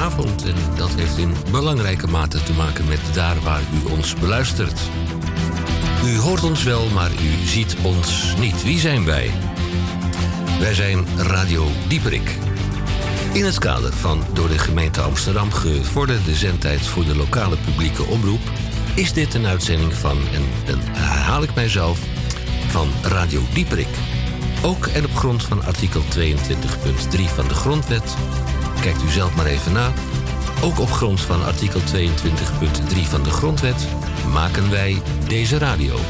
vanavond. En dat heeft in belangrijke mate te maken met daar waar u ons beluistert. U hoort ons wel, maar u ziet ons niet. Wie zijn wij? Wij zijn Radio Dieperik. In het kader van door de gemeente Amsterdam gevorderde zendtijd voor de lokale publieke omroep is dit een uitzending van, en dan herhaal ik mijzelf, van Radio Dieperik. Ook en op grond van artikel 22.3 van de Grondwet, kijkt u zelf maar even na, ook op grond van artikel 22.3 van de Grondwet maken wij deze radio.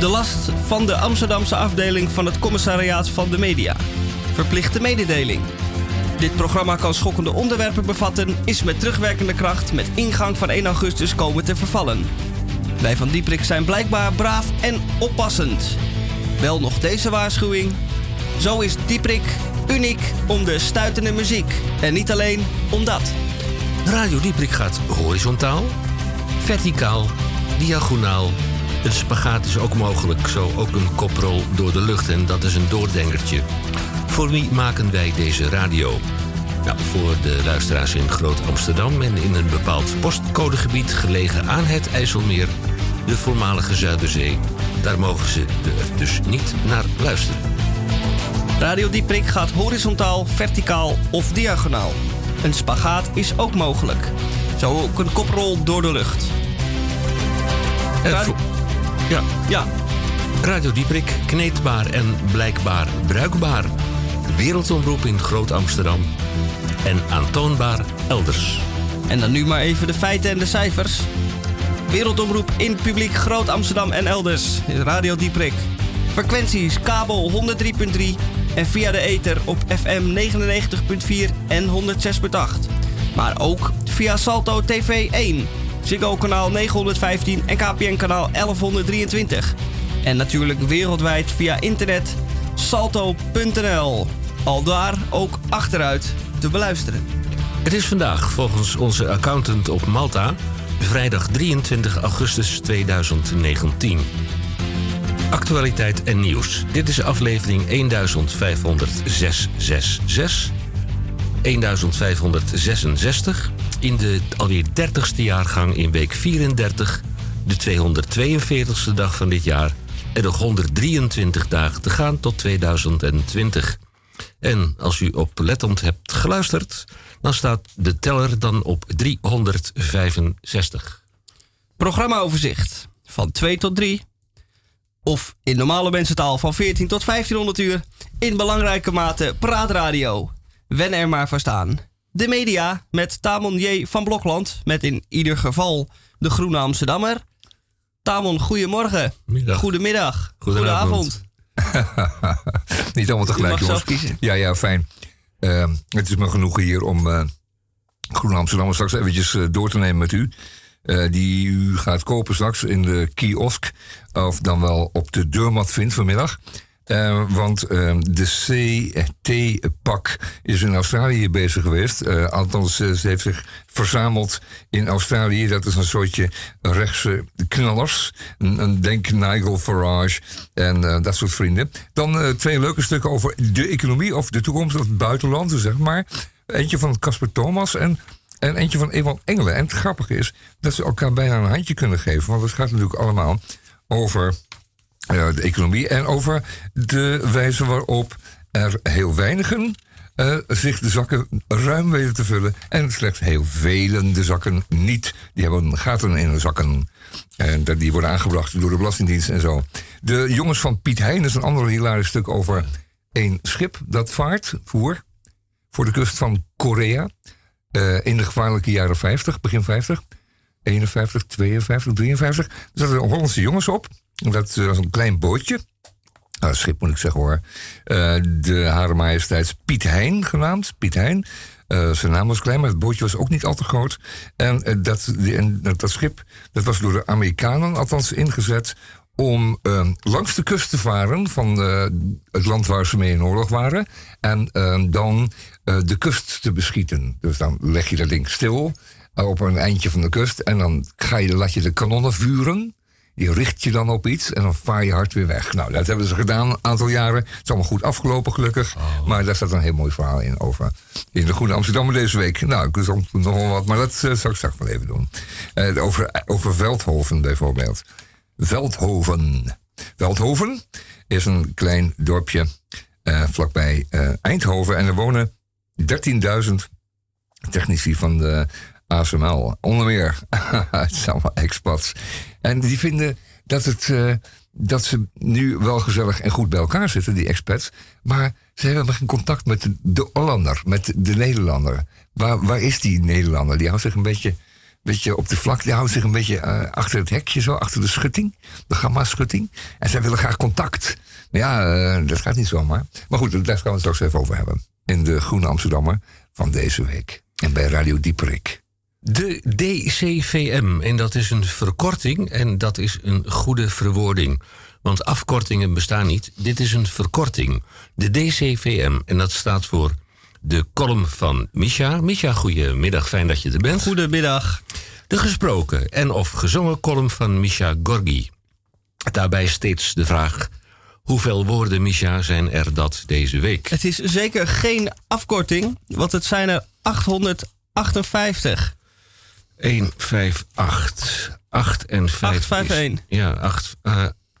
De last van de Amsterdamse afdeling van het Commissariaat van de Media. Verplichte mededeling. Dit programma kan schokkende onderwerpen bevatten, is met terugwerkende kracht met ingang van 1 augustus komen te vervallen. Wij van Dieperik zijn blijkbaar braaf en oppassend. Wel nog deze waarschuwing. Zo is Dieperik uniek om de stuitende muziek. En niet alleen omdat. Radio Dieperik gaat horizontaal, verticaal, diagonaal. Een spagaat is ook mogelijk, zo ook een koprol door de lucht. En dat is een doordenkertje. Voor wie maken wij deze radio? Nou, voor de luisteraars in Groot-Amsterdam en in een bepaald postcodegebied gelegen aan het IJsselmeer, de voormalige Zuiderzee. Daar mogen ze er dus niet naar luisteren. Radio Dieperik gaat horizontaal, verticaal of diagonaal. Een spagaat is ook mogelijk. Zo ook een koprol door de lucht. Radio Dieperik, kneedbaar en blijkbaar bruikbaar. Wereldomroep in Groot-Amsterdam en aantoonbaar elders. En dan nu maar even de feiten en de cijfers. Wereldomroep in publiek Groot-Amsterdam en elders. Radio Dieperik. Frequenties kabel 103.3 en via de ether op FM 99.4 en 106.8. Maar ook via Salto TV 1, Ziggo kanaal 915 en KPN kanaal 1123. En natuurlijk wereldwijd via internet salto.nl. Aldaar ook achteruit te beluisteren. Het is vandaag volgens onze accountant op Malta vrijdag 23 augustus 2019. Actualiteit en nieuws. Dit is aflevering 1566. 1566. In de alweer 30ste jaargang in week 34. De 242ste dag van dit jaar. En nog 123 dagen te gaan tot 2020. En als u oplettend hebt geluisterd, dan staat de teller dan op 365. Programmaoverzicht van 2 tot 3. Of in normale mensentaal van 14 tot 1500 uur. In belangrijke mate praatradio. Wen er maar voor staan. De media met Tamon J. van Blokland. Met in ieder geval de Groene Amsterdammer. Tamon, goedemorgen. Middag. Goedemiddag. Goedenavond. Niet allemaal tegelijk, jongens. Ja, fijn. Het is me genoegen hier om Groene Amsterdam straks eventjes door te nemen met u. Die u gaat kopen straks in de kiosk. Of dan wel op de deurmat vindt vanmiddag. Want de CPAC is in Australië bezig geweest. Althans, ze heeft zich verzameld in Australië. Dat is een soortje rechtse knallers. Denk Nigel Farage en dat soort vrienden. Dan twee leuke stukken over de economie of de toekomst van het buitenland, zeg maar. Eentje van Casper Thomas en eentje van Ewan Engelen. En het grappige is dat ze elkaar bijna een handje kunnen geven. Want het gaat natuurlijk allemaal over de economie en over de wijze waarop er heel weinigen zich de zakken ruim weten te vullen en slechts heel velen de zakken niet. Die hebben gaten in hun zakken. En die worden aangebracht door de Belastingdienst en zo. De jongens van Piet Hein is een ander hilarisch stuk over een schip dat vaart voor de kust van Korea in de gevaarlijke jaren 50, begin 50, 51, 52, 53. Er zaten Hollandse jongens op. Dat was een klein bootje. Schip moet ik zeggen hoor. De Hare Majesteits Piet Hein genaamd. Piet Hein. Zijn naam was klein, maar het bootje was ook niet al te groot. En dat schip dat was door de Amerikanen althans ingezet om langs de kust te varen van het land waar ze mee in oorlog waren. En dan de kust te beschieten. Dus dan leg je dat ding stil op een eindje van de kust. En dan laat je de kanonnen vuren. Je richt je dan op iets en dan vaar je hard weer weg. Nou, dat hebben ze gedaan een aantal jaren. Het is allemaal goed afgelopen, gelukkig. Oh. Maar daar staat een heel mooi verhaal in over. In de Groene Amsterdammer deze week. Nou, ik doe nog wel wat, maar dat zal ik straks wel even doen. Over Veldhoven bijvoorbeeld. Veldhoven is een klein dorpje vlakbij Eindhoven. En er wonen 13.000 technici van de ASML. Onder meer. Het zijn allemaal expats. En die vinden dat ze nu wel gezellig en goed bij elkaar zitten, die expats. Maar ze hebben geen contact met de Hollander, met de Nederlander. Waar is die Nederlander? Die houdt zich een beetje op de vlak. Die houdt zich een beetje achter het hekje, zo, achter de schutting. De gamma-schutting. En zij willen graag contact. Nou ja, dat gaat niet zomaar. Maar goed, daar gaan we het straks even over hebben. In de Groene Amsterdammer van deze week. En bij Radio Dieperik. De DCVM, en dat is een verkorting en dat is een goede verwoording. Want afkortingen bestaan niet, dit is een verkorting. De DCVM, en dat staat voor de column van Misha. Misha, goedemiddag, fijn dat je er bent. Goedemiddag. De gesproken en of gezongen column van Misha Gorgi. Daarbij steeds de vraag, hoeveel woorden, Misha, zijn er dat deze week? Het is zeker geen afkorting, want het zijn er 858. 158. 851. Ja,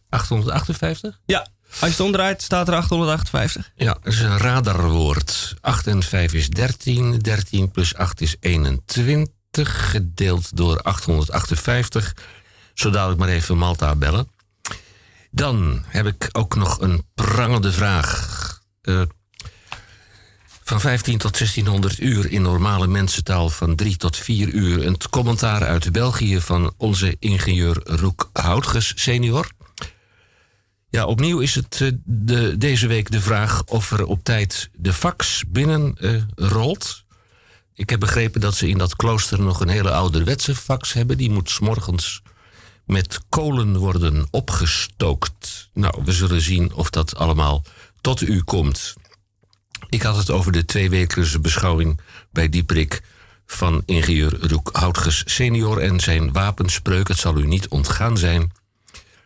858? Ja, als je onderuit staat er 858. Ja, dat is een radarwoord. 8 en 5 is 13. 13 plus 8 is 21. Gedeeld door 858. Zo dadelijk maar even Malta bellen. Dan heb ik ook nog een prangende vraag. Van 15 tot 1600 uur in normale mensentaal, van 3 tot 4 uur. Een commentaar uit België van onze ingenieur Roek Houtges, senior. Ja, opnieuw is het deze week de vraag of er op tijd de fax binnenrolt. Ik heb begrepen dat ze in dat klooster nog een hele ouderwetse fax hebben. Die moet 's morgens met kolen worden opgestookt. Nou, we zullen zien of dat allemaal tot u komt. Ik had het over de tweewekelijkse beschouwing bij Dieperik van ingenieur Roek Houtges senior en zijn wapenspreuk. Het zal u niet ontgaan zijn.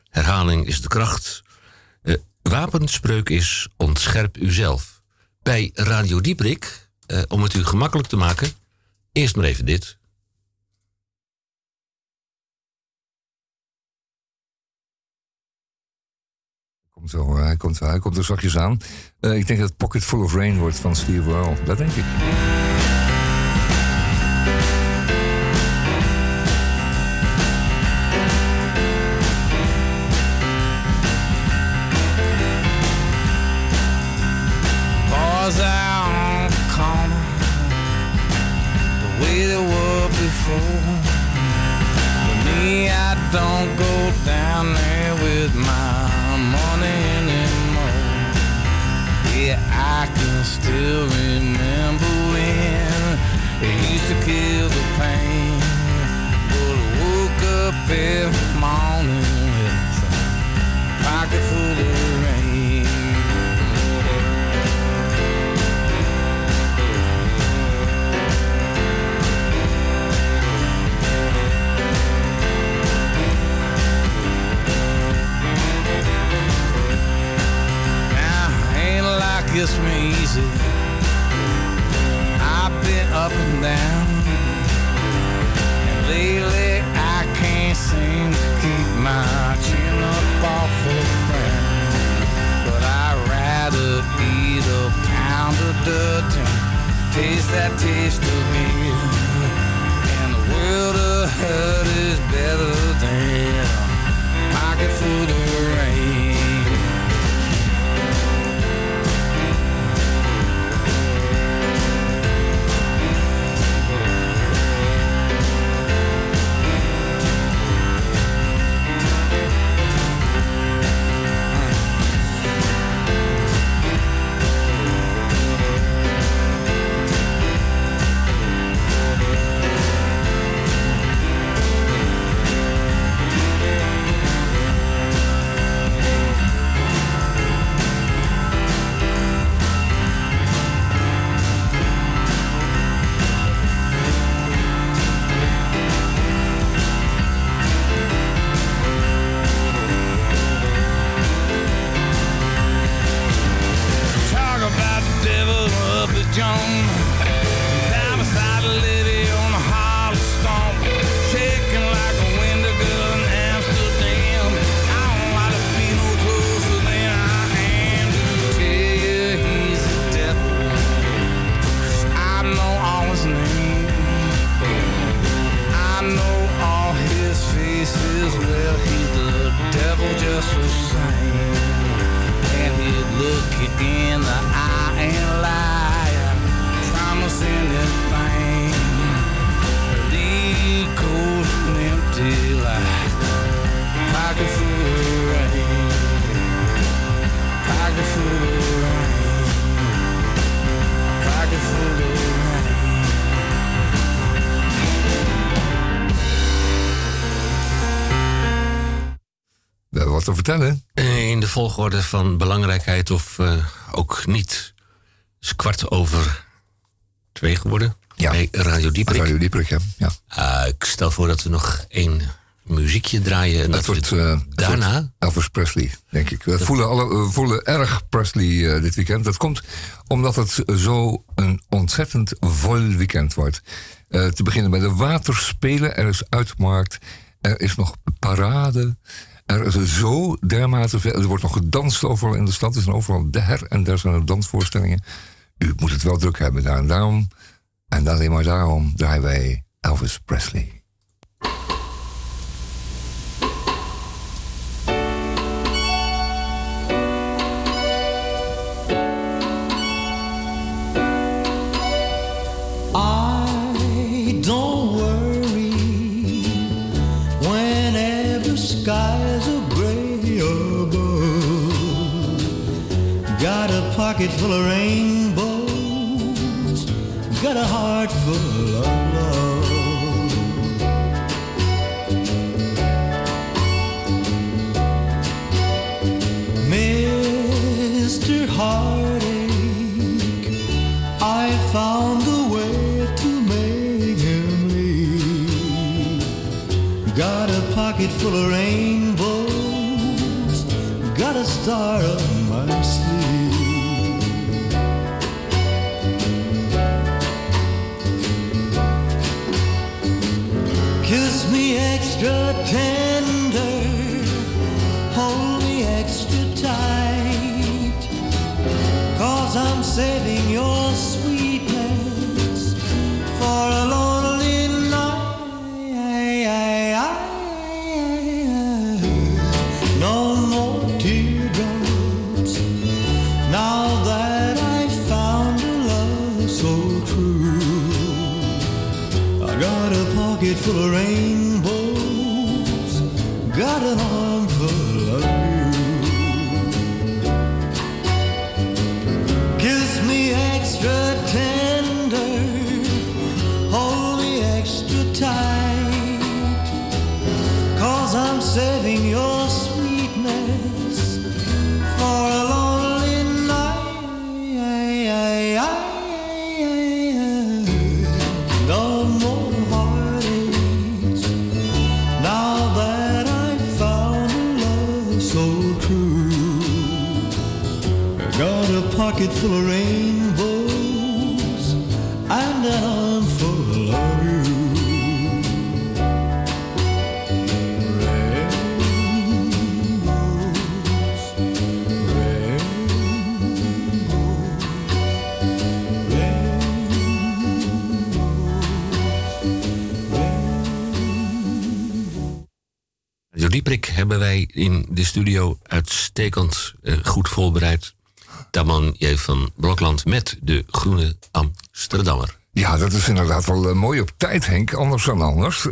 Herhaling is de kracht. Wapenspreuk is ontscherp uzelf. Bij Radio Dieperik, om het u gemakkelijk te maken, eerst maar even dit. Zo, hij komt er zachtjes aan. Ik denk dat het Pocket Full of Rain wordt van Steve Will. Dat denk ik. Boys out on the corner, the way they were before. With me, I don't go down there with my money anymore. Yeah, I can still remember when it used to kill the pain. But I woke up every morning with a pocket full of rain. Like it's me easy, I've been up and down, and lately I can't seem to keep my chin up off the ground. But I'd rather eat a pound of dirt and taste that taste of beer. And the world of hurt is better than a pocket full of rain. Te vertellen. In de volgorde van belangrijkheid of ook niet. Is 1:15 geworden. Ja. Bij Radio Dieperik. Radio Dieperik, ja. Ja. Ik stel voor dat we nog één muziekje draaien. En dat wordt daarna... Elvis Presley, denk ik. We voelen erg Presley dit weekend. Dat komt omdat het zo een ontzettend vol weekend wordt. Te beginnen met de waterspelen. Er is uitmarkt. Er is nog parade. Er is zo dermate veel. Er wordt nog gedanst overal in de stad. Er zijn overal her en daar zijn er dansvoorstellingen. U moet het wel druk hebben daar en daarom. En alleen maar daarom draaien wij Elvis Presley. I don't worry whenever sky pocket full of rainbows, got a heart full of love. Mr. Heartache, I found a way to make him leave. Got a pocket full of rainbows, got a star up my sleeve. Kiss me extra tender, hold me extra tight, 'cause I'm saving your sweetness for a lonely night. No more teardrops, now that I've found a love so true. I got a pocket full of rain. Pocket full of rainbows and an arm full of you. Rainbows, rainbows, rainbows. Radio Dieperik hebben wij in de studio uitstekend goed voorbereid. Tamon J. van Blokland met de Groene Amsterdammer. Ja, dat is inderdaad wel mooi op tijd, Henk. Anders dan anders.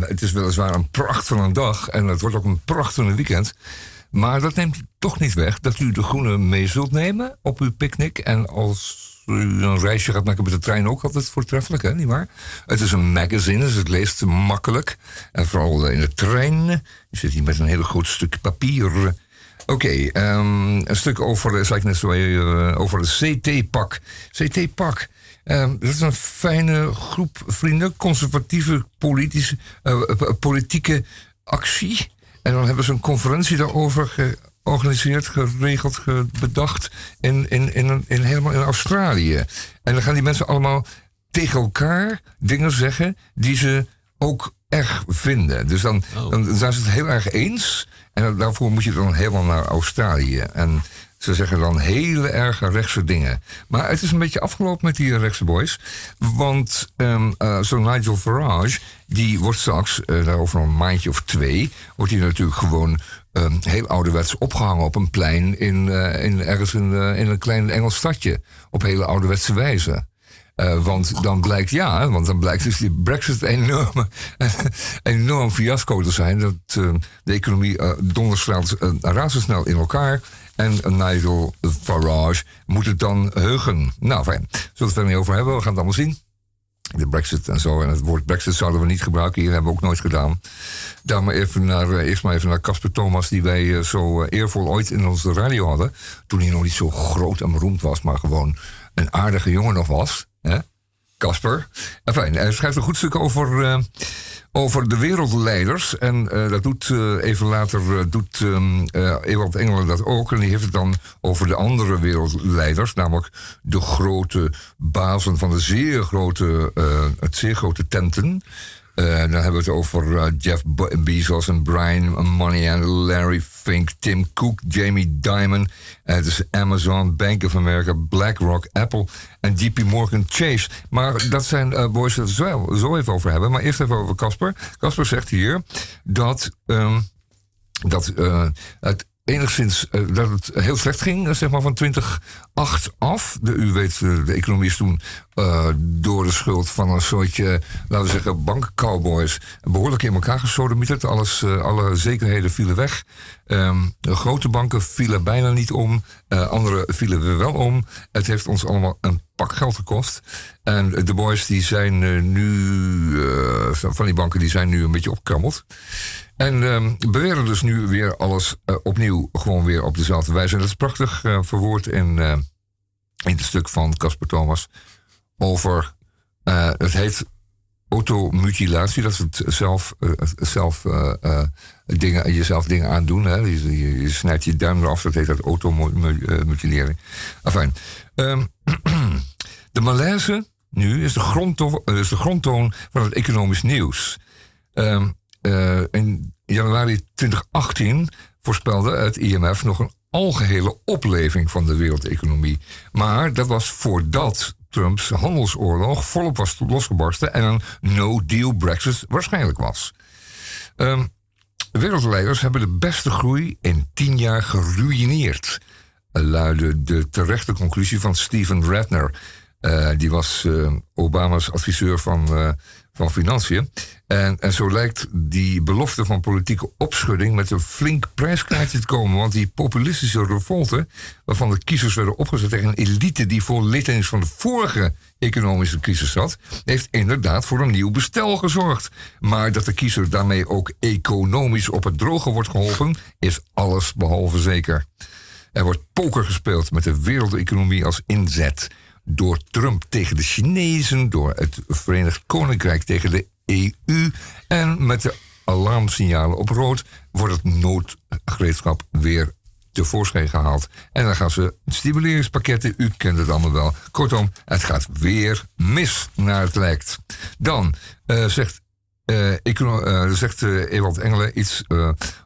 Het is weliswaar een pracht van een dag. En het wordt ook een pracht van een weekend. Maar dat neemt toch niet weg dat u de groene mee zult nemen op uw picknick. En als u een reisje gaat maken met de trein ook altijd voortreffelijk, hè? Niet waar? Het is een magazine, dus het leest makkelijk. En vooral in de trein. Je zit hier met een heel groot stuk papier. Oké, een stuk over, zei ik net zo, over de CT-PAC. CT-PAC, dat is een fijne groep vrienden, conservatieve politieke actie. En dan hebben ze een conferentie daarover georganiseerd, geregeld, bedacht in helemaal in Australië. En dan gaan die mensen allemaal tegen elkaar dingen zeggen die ze ook erg vinden. Dus dan zijn ze het heel erg eens. En daarvoor moet je dan helemaal naar Australië. En ze zeggen dan hele erg rechtse dingen. Maar het is een beetje afgelopen met die rechtse boys. Want zo'n Nigel Farage, die wordt straks, over een maandje of twee, wordt hij natuurlijk gewoon heel ouderwets opgehangen op een plein ergens in een klein Engels stadje. Op hele ouderwetse wijze. Want dan blijkt dus die Brexit enorm fiasco te zijn. Dat de economie donderstraalt razendsnel in elkaar. En Nigel Farage moet het dan heugen. Nou, fijn. Zullen we het er niet over hebben? We gaan het allemaal zien. De Brexit en zo. En het woord Brexit zouden we niet gebruiken. Hier hebben we ook nooit gedaan. Eerst maar even naar Casper Thomas, die wij zo eervol ooit in onze radio hadden. Toen hij nog niet zo groot en beroemd was, maar gewoon een aardige jongen nog was. Casper. Enfin, hij schrijft een goed stuk over de wereldleiders. En dat doet even later Ewan Engelen dat ook. En die heeft het dan over de andere wereldleiders. Namelijk de grote bazen van het zeer grote tenten. Dan hebben we het over Jeff Bezos en Brian Money en Larry Fink, Tim Cook, Jamie Dimon. Dus Amazon, Bank of America, BlackRock, Apple en JP Morgan Chase. Maar dat zijn boys dat we zo even over hebben. Maar eerst even over Casper. Casper zegt hier dat het heel slecht ging, zeg maar van 2008 af. U weet, de economie is toen door de schuld van een soortje, laten we zeggen, bankcowboys behoorlijk in elkaar gesodemieterd. Alle zekerheden vielen weg. De grote banken vielen bijna niet om. Andere vielen we wel om. Het heeft ons allemaal een pak geld gekost. En de boys die zijn van die banken die zijn nu een beetje opgekrammeld. En beweren dus nu weer alles opnieuw, gewoon weer op dezelfde wijze. En dat is prachtig verwoord in het stuk van Casper Thomas over, het heet automutilatie. Dat is het jezelf dingen aandoen. Hè? Je snijdt je duim eraf, dat heet dat automutilering. Enfin, de malaise nu is de grondtoon van het economisch nieuws. In januari 2018 voorspelde het IMF nog een algehele opleving van de wereldeconomie. Maar dat was voordat Trumps handelsoorlog volop was losgebarsten en een no-deal Brexit waarschijnlijk was. Wereldleiders hebben de beste groei in 10 jaar geruïneerd, luidde de terechte conclusie van Steven Redner. Die was Obama's adviseur van Financiën. En zo lijkt die belofte van politieke opschudding met een flink prijskaartje te komen. Want die populistische revolte, waarvan de kiezers werden opgezet tegen een elite die vol lid is van de vorige economische crisis zat, heeft inderdaad voor een nieuw bestel gezorgd. Maar dat de kiezer daarmee ook economisch op het droge wordt geholpen, is alles behalve zeker. Er wordt poker gespeeld met de wereldeconomie als inzet. Door Trump tegen de Chinezen, door het Verenigd Koninkrijk tegen de EU. En met de alarmsignalen op rood wordt het noodgereedschap weer tevoorschijn gehaald. En dan gaan ze stimuleringspakketten, u kent het allemaal wel. Kortom, het gaat weer mis naar het lijkt. Dan zegt Ewan Engelen iets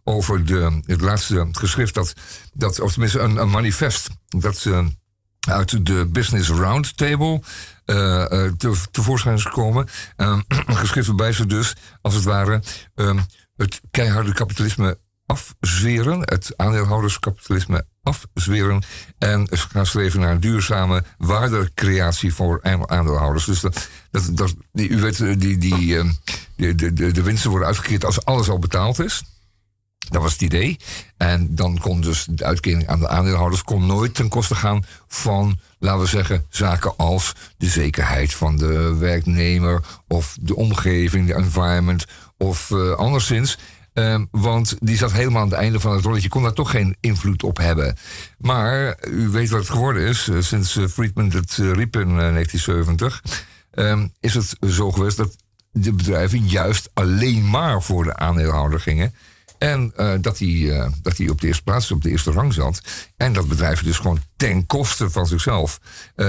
over het laatste geschrift. Of tenminste een manifest dat uit de Business Roundtable tevoorschijn is gekomen. Geschrift waarbij ze dus, als het ware, het keiharde kapitalisme afzweren, het aandeelhouderskapitalisme afzweren en gaan streven naar een duurzame waardecreatie voor aandeelhouders. Dus u weet, de winsten worden uitgekeerd als alles al betaald is. Dat was het idee. En dan kon dus de uitkering aan de aandeelhouders kon nooit ten koste gaan van, laten we zeggen, zaken als de zekerheid van de werknemer of de omgeving, de environment of anderszins. Want die zat helemaal aan het einde van het rolletje, kon daar toch geen invloed op hebben. Maar u weet wat het geworden is, sinds Friedman het riep in 1970... is het zo geweest dat de bedrijven juist alleen maar voor de aandeelhouder gingen. En dat hij op de eerste plaats, op de eerste rang zat. En dat bedrijven dus gewoon ten koste van zichzelf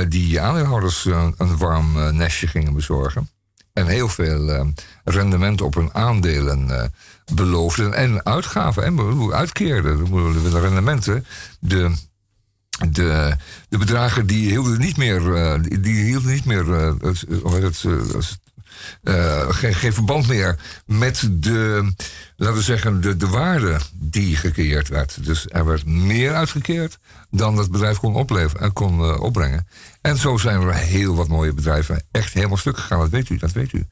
die aandeelhouders een warm nestje gingen bezorgen. En heel veel rendement op hun aandelen beloofden. En uitgaven en uitkeerden. De rendementen, de bedragen die hielden niet meer. Geen verband meer met de, laten we zeggen, de waarde die gecreëerd werd. Dus er werd meer uitgekeerd dan het bedrijf kon opbrengen. En zo zijn er heel wat mooie bedrijven echt helemaal stuk gegaan. Dat weet u.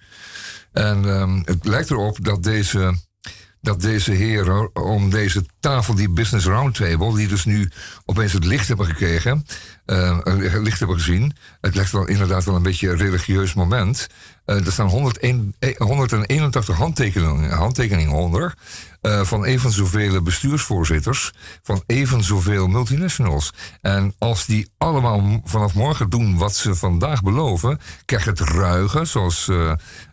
En het lijkt erop dat deze heren om deze tafel, die Business Roundtable, die dus nu opeens het licht hebben gekregen, licht hebben gezien. Het lijkt wel inderdaad wel een beetje een religieus moment. Er staan 181 handtekeningen onder van even zoveel bestuursvoorzitters, van even zoveel multinationals. En als die allemaal vanaf morgen doen wat ze vandaag beloven, krijgt het ruige, zoals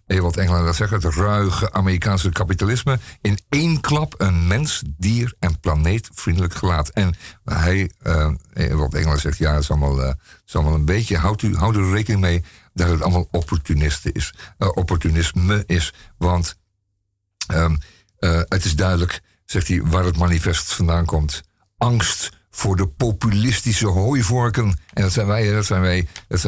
Ewan Engelen dat zegt, het ruige Amerikaanse kapitalisme in één klap een mens, dier en planeet vriendelijk gelaat. En hij, Ewan Engelen zegt, ja, het is allemaal een beetje, houdt er rekening mee dat het allemaal opportunisme is. Want het is duidelijk, zegt hij, waar het manifest vandaan komt. Angst voor de populistische hooivorken. En dat zijn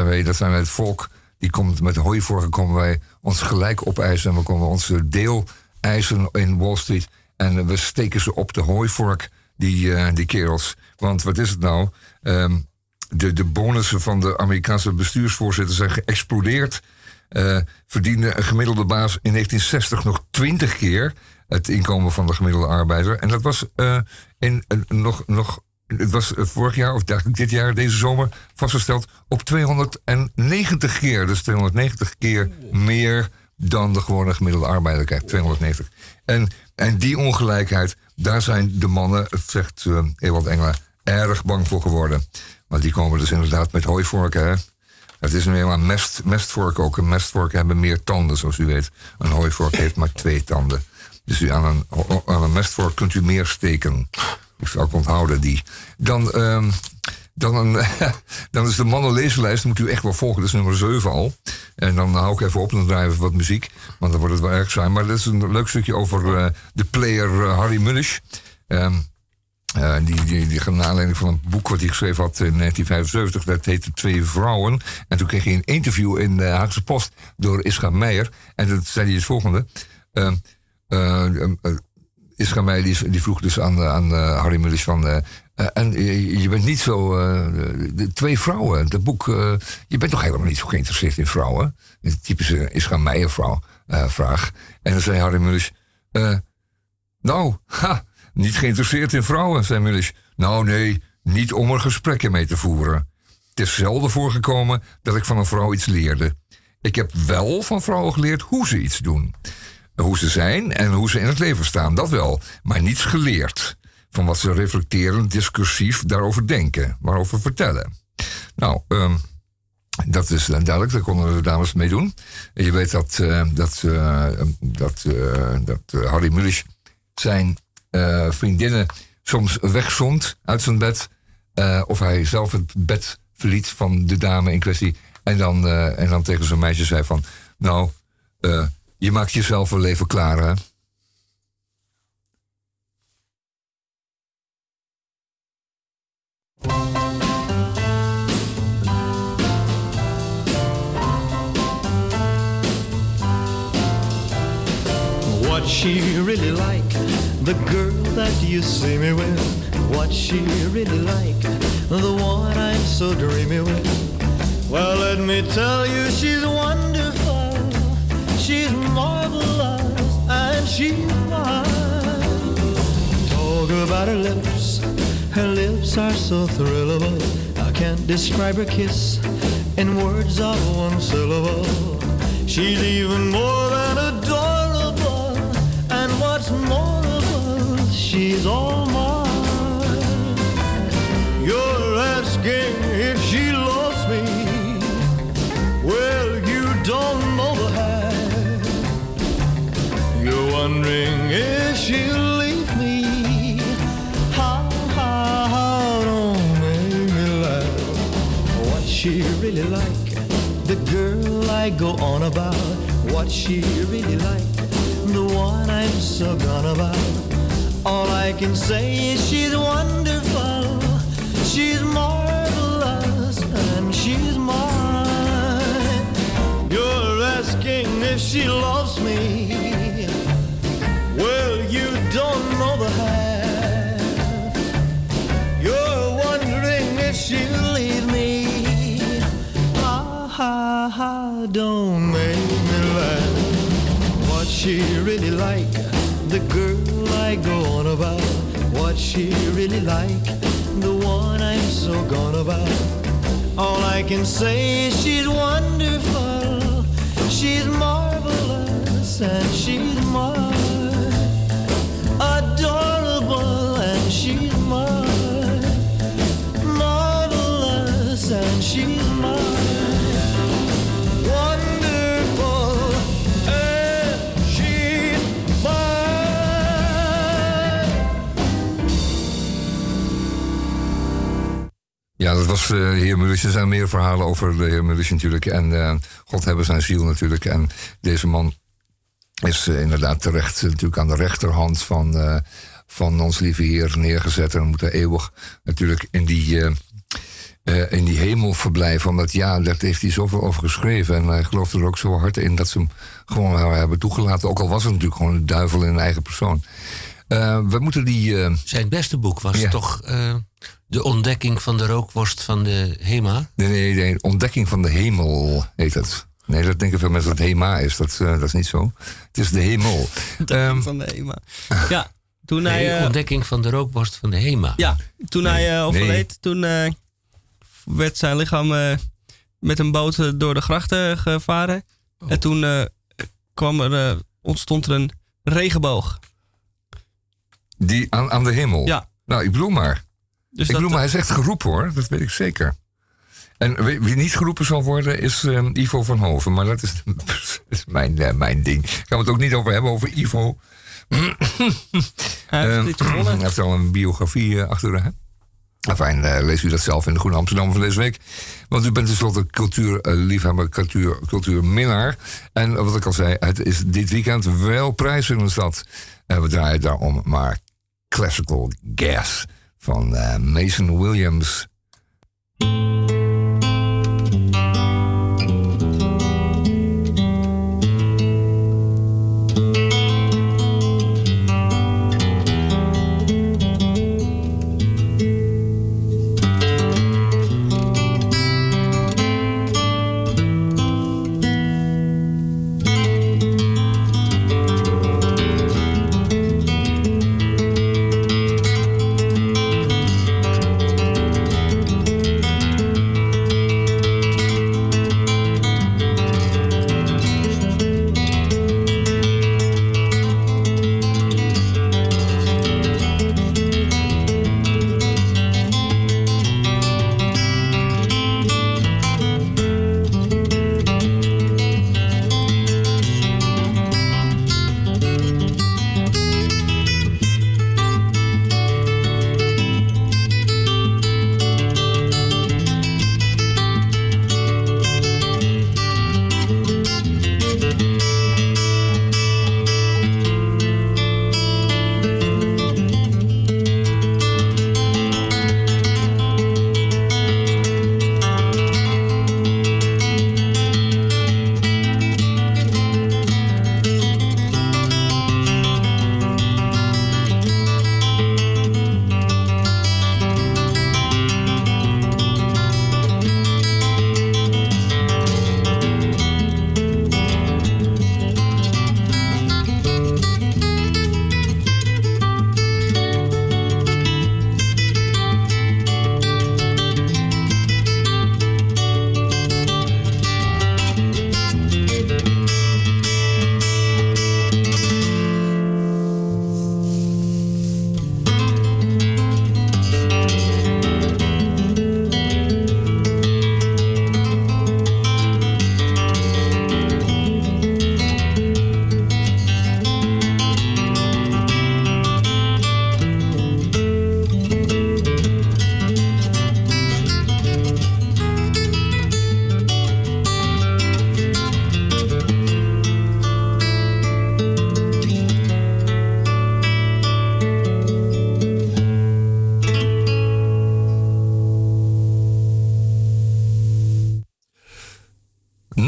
wij het volk. Die komt met hooivorken, komen wij ons gelijk opeisen. En we komen ons deel eisen in Wall Street. En we steken ze op de hooivork, die kerels. Want wat is het nou? De bonussen van de Amerikaanse bestuursvoorzitter zijn geëxplodeerd. Verdiende een gemiddelde baas in 1960 nog 20 keer het inkomen van de gemiddelde arbeider. En dat was het was vorig jaar, of dit jaar, deze zomer, vastgesteld op 290 keer. Dus 290 keer meer dan de gewone gemiddelde arbeider krijgt. 290. En die ongelijkheid, daar zijn de mannen, zegt Ewan Engelen, erg bang voor geworden. Maar die komen dus inderdaad met hooivorken, hè. Het is nu helemaal een mestvork ook. Een mestvork hebben meer tanden, zoals u weet. Een hooivork heeft maar 2 tanden. Dus u aan een mestvork kunt u meer steken. Ik zou ook onthouden die. Dan is de mannenlezenlijst, moet u echt wel volgen. Dat is nummer 7 al. En dan hou ik even op en dan draai ik even wat muziek. Want dan wordt het wel erg saai. Maar dat is een leuk stukje over de player Harry Mulisch. Die ging naar aanleiding van een boek wat hij geschreven had in 1975. Dat heette 2 Vrouwen. En toen kreeg hij een interview in de Haagse Post door Ischa Meijer. En toen zei hij het volgende. Ischa Meijer die vroeg dus aan Harry Mulisch van... je bent niet zo... de 2 Vrouwen, dat boek... je bent toch helemaal niet zo geïnteresseerd in vrouwen? De typische Ischa Meijer vraag. En dan zei Harry Mulisch... niet geïnteresseerd in vrouwen, zei Mulisch. Nou nee, niet om er gesprekken mee te voeren. Het is zelden voorgekomen dat ik van een vrouw iets leerde. Ik heb wel van vrouwen geleerd hoe ze iets doen. Hoe ze zijn en hoe ze in het leven staan, dat wel. Maar niets geleerd van wat ze reflecteren, discursief daarover denken, waarover vertellen. Nou, dat is duidelijk, daar konden de dames mee doen. Je weet dat Harry Mulisch zijn... vriendinnen soms wegzond uit zijn bed. Of hij zelf het bed verliet van de dame in kwestie. En dan tegen zo'n meisje zei van... Nou, je maakt jezelf wel even klaar, hè? What she really like, the girl that you see me with, what she really like, the one I'm so dreamy with. Well, let me tell you, she's wonderful, she's marvelous, and she's mine. Talk about her lips are so thrillable. I can't describe her kiss in words of one syllable. She's even more than adorable, and what's more, she's all mine. You're asking if she loves me. Well, you don't know the half. You're wondering if she'll leave she really like, the girl I go on about. What she really like, the one I'm so gone about. All I can say is she's wonderful, she's marvelous, and she's mine. You're asking if she loves me, well, you don't know the half. You're wondering if she'll leave me. Ha, ha, ha, don't make me laugh. What she really like, the girl I go on about. What she really like, the one I'm so gone about. All I can say is she's wonderful, she's marvelous, and she's mine. Adorable, and she's mine. Marvelous, and she's mine. Wonderful, and she's mine. Ja, dat was heer Mulisch. Er zijn meer verhalen over de heer Mulisch natuurlijk. En God hebben zijn ziel natuurlijk. En deze man is inderdaad terecht natuurlijk aan de rechterhand van ons lieve Heer neergezet. En we moeten eeuwig natuurlijk in die hemel verblijven. Omdat ja, daar heeft hij zoveel over geschreven. En hij gelooft er ook zo hard in dat ze hem gewoon hebben toegelaten. Ook al was het natuurlijk gewoon de duivel in een eigen persoon. We moeten die... Zijn beste boek was toch... De ontdekking van de rookworst van de Hema? Nee, ontdekking van de hemel heet het. Nee, dat denken veel mensen dat het Hema is. Dat is niet zo. Het is de hemel. Van de Hema. Ja, toen hij... ontdekking van de rookworst van de Hema. Ja, toen hij overleed, toen werd zijn lichaam met een boot door de grachten gevaren. Oh. En toen ontstond er een regenboog. Die aan de hemel? Ja. Nou, ik bedoel maar. Dus ik bedoel maar, hij is echt geroepen hoor. Dat weet ik zeker. En wie niet geroepen zal worden is Ivo van Hoven. Maar dat is mijn ding. Ik kan het ook niet over hebben, over Ivo. Hij heeft al een biografie achter hem. Enfin, lees u dat zelf in de Groene Amsterdammer van deze week. Want u bent tenslotte cultuurliefhebber, cultuurminnaar. En wat ik al zei, het is dit weekend wel prijswinnaars dat. We draaien daarom maar Classical Gas van Mason Williams.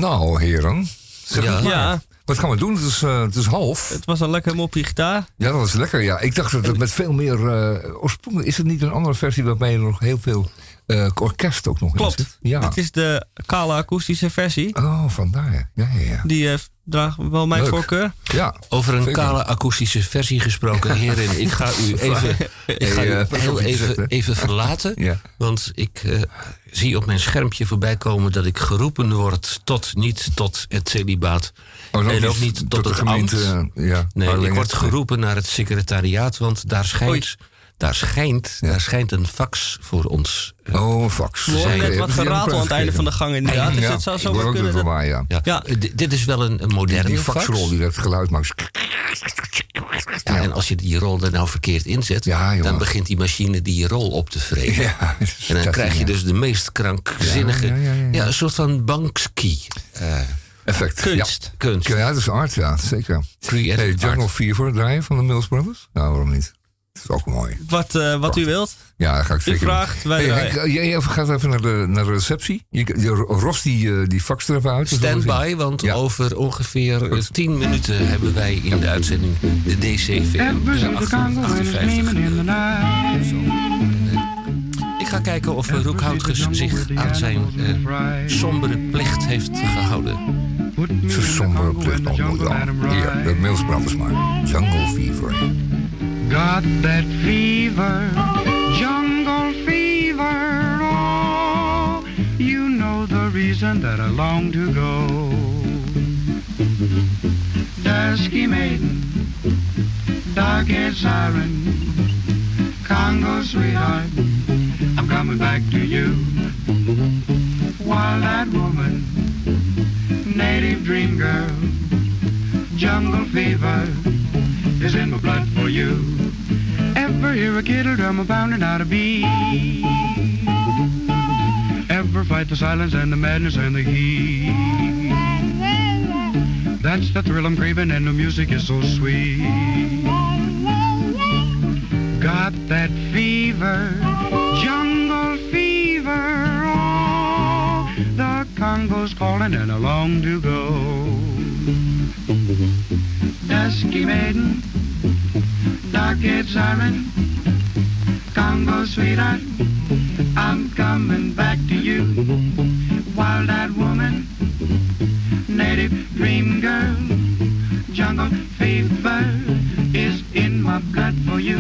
Nou, heren. Ja. Wat gaan we doen? Het is half. Het was al lekker moppie gitaar. Ja, dat was lekker, ja. Ik dacht dat het met veel meer... oorspronkelijk is het niet een andere versie waarbij er nog heel veel orkest ook nog in zit? Klopt. Ja. Dit is de kale akoestische versie. Oh, vandaar. Ja. Die draagt wel mijn voorkeur. Ja, over een kale akoestische versie gesproken, heren. Ik ga u even, heel even verlaten. Ja. Want ik zie op mijn schermpje voorbij komen dat ik geroepen word niet tot het celibaat. Oh, en ook niet tot het gemeente, ambt. Nee, ik word geroepen naar het secretariaat, want daar schijnt... Daar schijnt een fax voor ons. Een fax. We horen net wat geratel aan het einde van de gang inderdaad. Ja, dus het zou zo kunnen. Dit is wel een moderne fax. Faxrol die dat geluid maakt. Ja, en als je die rol er nou verkeerd inzet, dan begint die machine die rol op te vreten. Ja, en dan krijg je dus de meest krankzinnige, een soort van Banksy. Effect. Kunst. Ja, dat is art, ja, zeker. Jungle Fever draaien van de Mills Brothers? Nou, waarom niet? Dat is ook mooi. Wat u wilt. Ja, dat ga ik zeker. U vraagt, jij gaat even naar de receptie. Ros die fax er even uit. Stand-by, want over ongeveer 10 minuten hebben wij in de uitzending de DCV. Ik ga kijken of Roek Houtges zich aan zijn sombere plicht heeft gehouden. Zijn sombere plicht al moet dan. Hier, de Mills Brothers maar. Jungle Fever. Got that fever, jungle fever, oh, you know the reason that I long to go. Dusky maiden, dark-haired siren, Congo sweetheart, I'm coming back to you. Wild-eyed woman, native dream girl, jungle fever is in my blood for you. Ever hear a kettle drum a-pounding out of beat? Ever fight the silence and the madness and the heat? That's the thrill I'm craving and the music is so sweet. Got that fever, jungle fever, oh, the Congo's calling and I long to go. Dusky maiden, dark-haired siren, Congo sweetheart, I'm coming back to you. Wild-eyed woman, native dream girl, jungle fever is in my blood for you.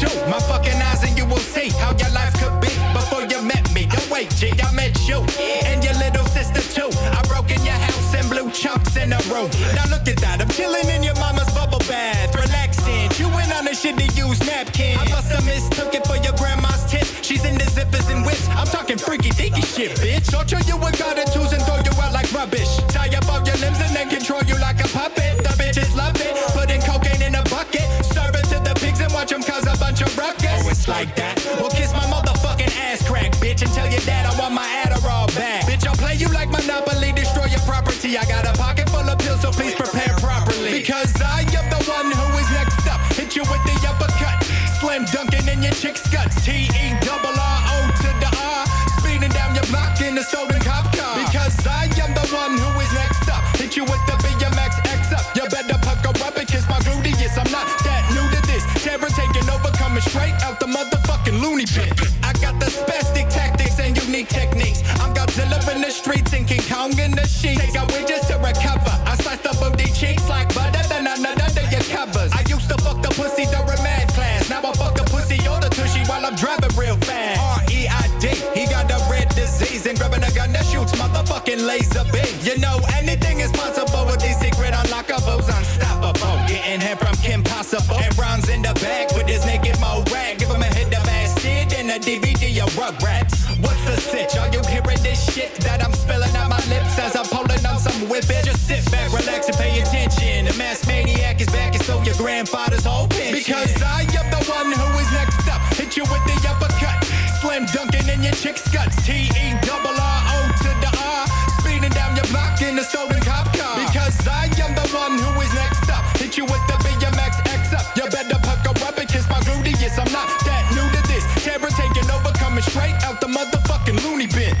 too. My fucking eyes and you will see how your life could be before you met me. Don't wait, G, I met you and your little sister too. I broke in your house and blew chunks in a row. Now look at that, I'm chilling in your mama's bubble bath, relaxing, chewing on the shit to use napkins. I must have mistook it for your grandma's tip. She's in the zippers and whips. I'm talking freaky, dinky shit, bitch. I'll show you a garden tools and throw you out like rubbish. Tie up all your limbs and then control you like a puppet. The bitches love it, putting cocaine in a bucket. Serve it to the pigs and watch them cause a bunch of ruckus. Oh, it's like that. Well, kiss my motherfucking ass crack, bitch, and tell your dad I want my Adderall back. Bitch, I'll play you like Monopoly, destroy your property. I got a pocket full of pills, so please prepare properly. Because I am the one who is next up. Hit you with the uppercut, slam dunking in your chick's guts. T-E-double-R-O to the R, speeding down your block in a stolen cop car. Because I am the one who is next up. Hit you with the BMX X up. You better pucker up and kiss my gluteus. I'm not that new to this. Terror taking over, coming straight out the motherfucking loony pit. I got the spastic tactics and unique techniques. I'm Godzilla in the streets and King Kong in the sheets. Take out wages to recover. I sliced up booty cheeks like butter, then I nut under your covers. I used to fuck the pussy during mad class. Now I fuck the pussy all the tushy while I'm driving real fast. R-E-I-D, he got a red disease and grabbing a gun that shoots motherfucking laser beam. You know anything is possible with these secret unlockables. Unstoppable, getting him from Kim Possible. And Ron's in the back with his naked mo rag. Give him a hit of acid and a DVD of Rugrats. What's the sitch? Are you hearing this shit that I'm spilling out my lips as I'm pulling on some whippet? Just sit back, relax, and pay attention. The mass maniac is back and stole your grandfather's whole pension. Because I am the one who is next up. Hit you with the uppercut, slam dunking in your chick's guts. T-E-double-R-O to the R, speeding down your block in a stolen cop car. Because I am the one who is next up. Hit you with the BMX X up. You better pucker up and kiss my gluteus. I'm not that new to this. Terror taking over, coming straight out the motherfucking loony bin.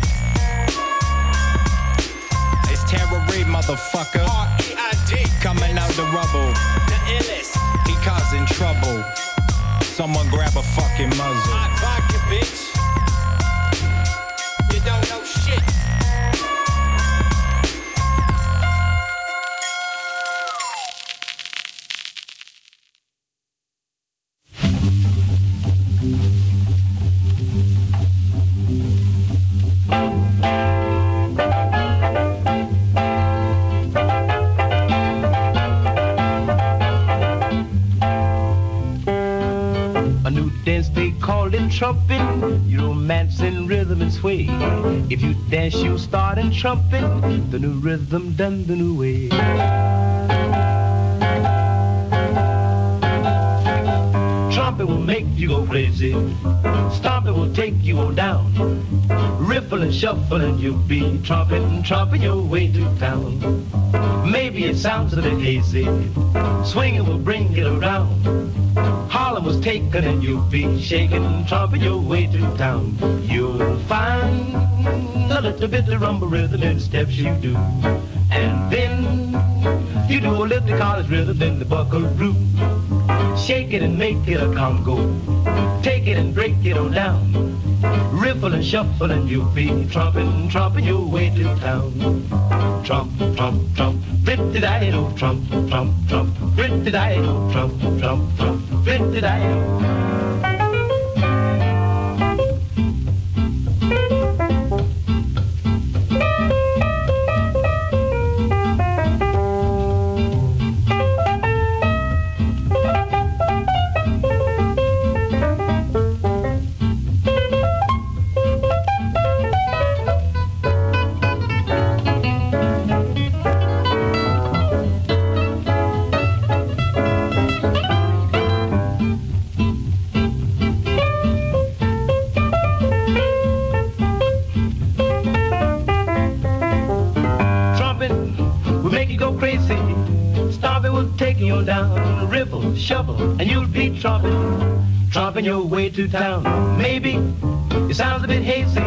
It's Terror Reed, motherfucker. R-E-I-D, coming out the rubble. The illest, he causing trouble. Someone grab a fucking muzzle. Hot vodka, bitch. You don't know shit. Trumpet, you romance in rhythm and sway. If you dance, you start in trumpet, the new rhythm done the new way. Trumpet will make you go crazy. Stomp it will take you on down. Riffle and shuffle and you'll be trumpet and trumpet your way to town. Maybe it sounds a bit hazy. Swinging will bring it around. Harlem was taken and you'll be shaking, trumpet your way to town. You'll find a little bit of rumble rhythm in the steps you do. And then you do a little college rhythm in the buckaroo. Shake it and make it a Congo. Take it and break it on down. Riffle and shuffle and you'll be trumpet, trumpet your way to town. Trump, trump, trump. Fritty-di-do, trump, trump, trump. Fritty-di-do, trump, trump, trump. Fritty-di-do. Down, riffle, shovel, and you'll be tromping, tromping your way to town. Maybe it sounds a bit hazy,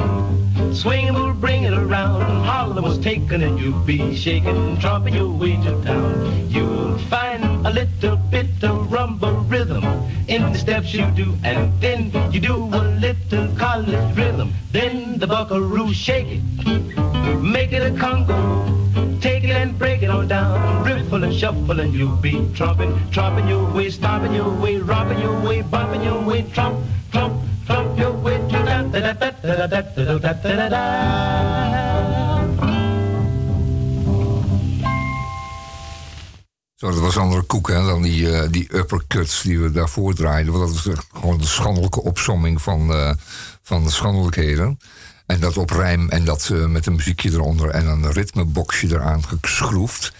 swinging will bring it around. Harlem was taken and you'll be shaking, tromping your way to town. You'll find a little bit of rumba rhythm in the steps you do, and then you do a little college rhythm. Then the buckaroo shake it, make it a Congo, take it and and break it on down. Riffle and shuffle and you'll be trumping, trumping your way, stomping your way, robbing your way, bumping your way, trump, trump, trump your way to da da da da da da da da da da. Zo, dat was een andere koek hè, dan die uppercuts die we daarvoor draaiden. Want dat was echt gewoon de schandelijke opsomming van de schandelijkheden. En dat op rijm en dat met een muziekje eronder en een ritmeboxje eraan geschroefd.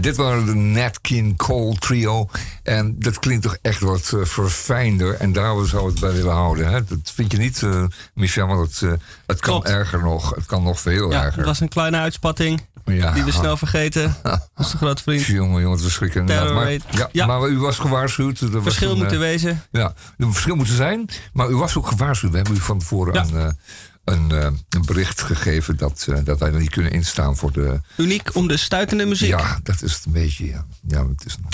Dit waren de Nat King Cole Trio. En dat klinkt toch echt wat verfijnder. En daar zou het bij willen houden. Hè? Dat vind je niet, Michel, want het kan erger nog. Het kan nog veel erger. Ja, het was een kleine uitspatting. Ja. Die we snel vergeten. Dat is een groot vriend. Jongen, het is verschrikkelijk. Maar u was gewaarschuwd. Er verschil was moeten wezen. Ja, er verschil moeten zijn. Maar u was ook gewaarschuwd. We hebben u van tevoren een bericht gegeven dat wij er niet kunnen instaan voor de... Uniek om de stuitende muziek. Ja, dat is het een beetje, ja het is een...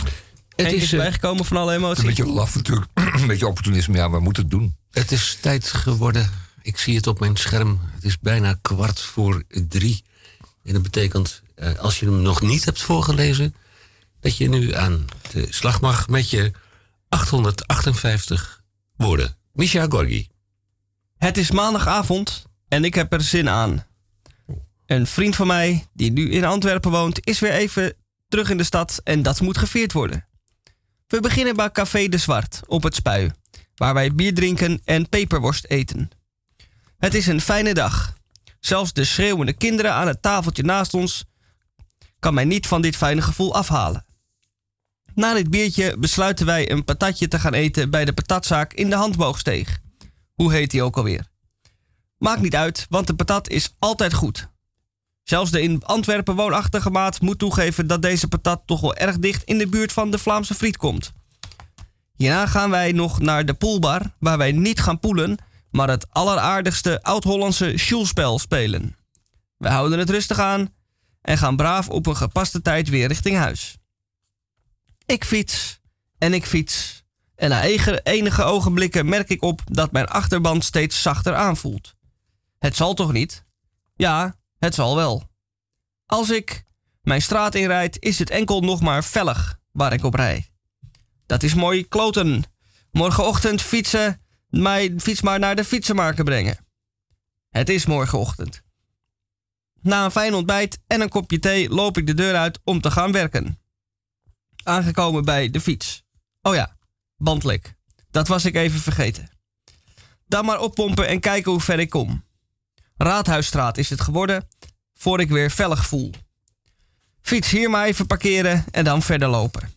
Het is bijgekomen van alle emoties. Een beetje laf natuurlijk, een beetje opportunisme. Ja, we moeten het doen. Het is tijd geworden. Ik zie het op mijn scherm. Het is bijna 15:15. En dat betekent, als je hem nog niet hebt voorgelezen... dat je nu aan de slag mag met je 858 woorden. Misha Gorgi. Het is maandagavond en ik heb er zin aan. Een vriend van mij, die nu in Antwerpen woont... is weer even terug in de stad en dat moet gevierd worden. We beginnen bij Café de Zwart op het Spui... waar wij bier drinken en peperworst eten. Het is een fijne dag. Zelfs de schreeuwende kinderen aan het tafeltje naast ons... kan mij niet van dit fijne gevoel afhalen. Na dit biertje besluiten wij een patatje te gaan eten... bij de patatzaak in de Handboogsteeg. Hoe heet die ook alweer? Maakt niet uit, want de patat is altijd goed. Zelfs de in Antwerpen woonachtige maat moet toegeven... dat deze patat toch wel erg dicht in de buurt van de Vlaamse friet komt. Hierna gaan wij nog naar de poolbar... waar wij niet gaan poelen... maar het alleraardigste oud-Hollandse sjoelspel spelen. We houden het rustig aan... en gaan braaf op een gepaste tijd weer richting huis. Ik fiets... En na enige ogenblikken merk ik op dat mijn achterband steeds zachter aanvoelt. Het zal toch niet? Ja, het zal wel. Als ik mijn straat inrijd, is het enkel nog maar vellig waar ik op rijd. Dat is mooi kloten. Morgenochtend fietsen, mijn fiets maar naar de fietsenmaker brengen. Het is morgenochtend. Na een fijn ontbijt en een kopje thee loop ik de deur uit om te gaan werken. Aangekomen bij de fiets. Oh ja. Bandlek. Dat was ik even vergeten. Dan maar oppompen en kijken hoe ver ik kom. Raadhuisstraat is het geworden, voor ik weer vellig voel. Fiets hier maar even parkeren en dan verder lopen.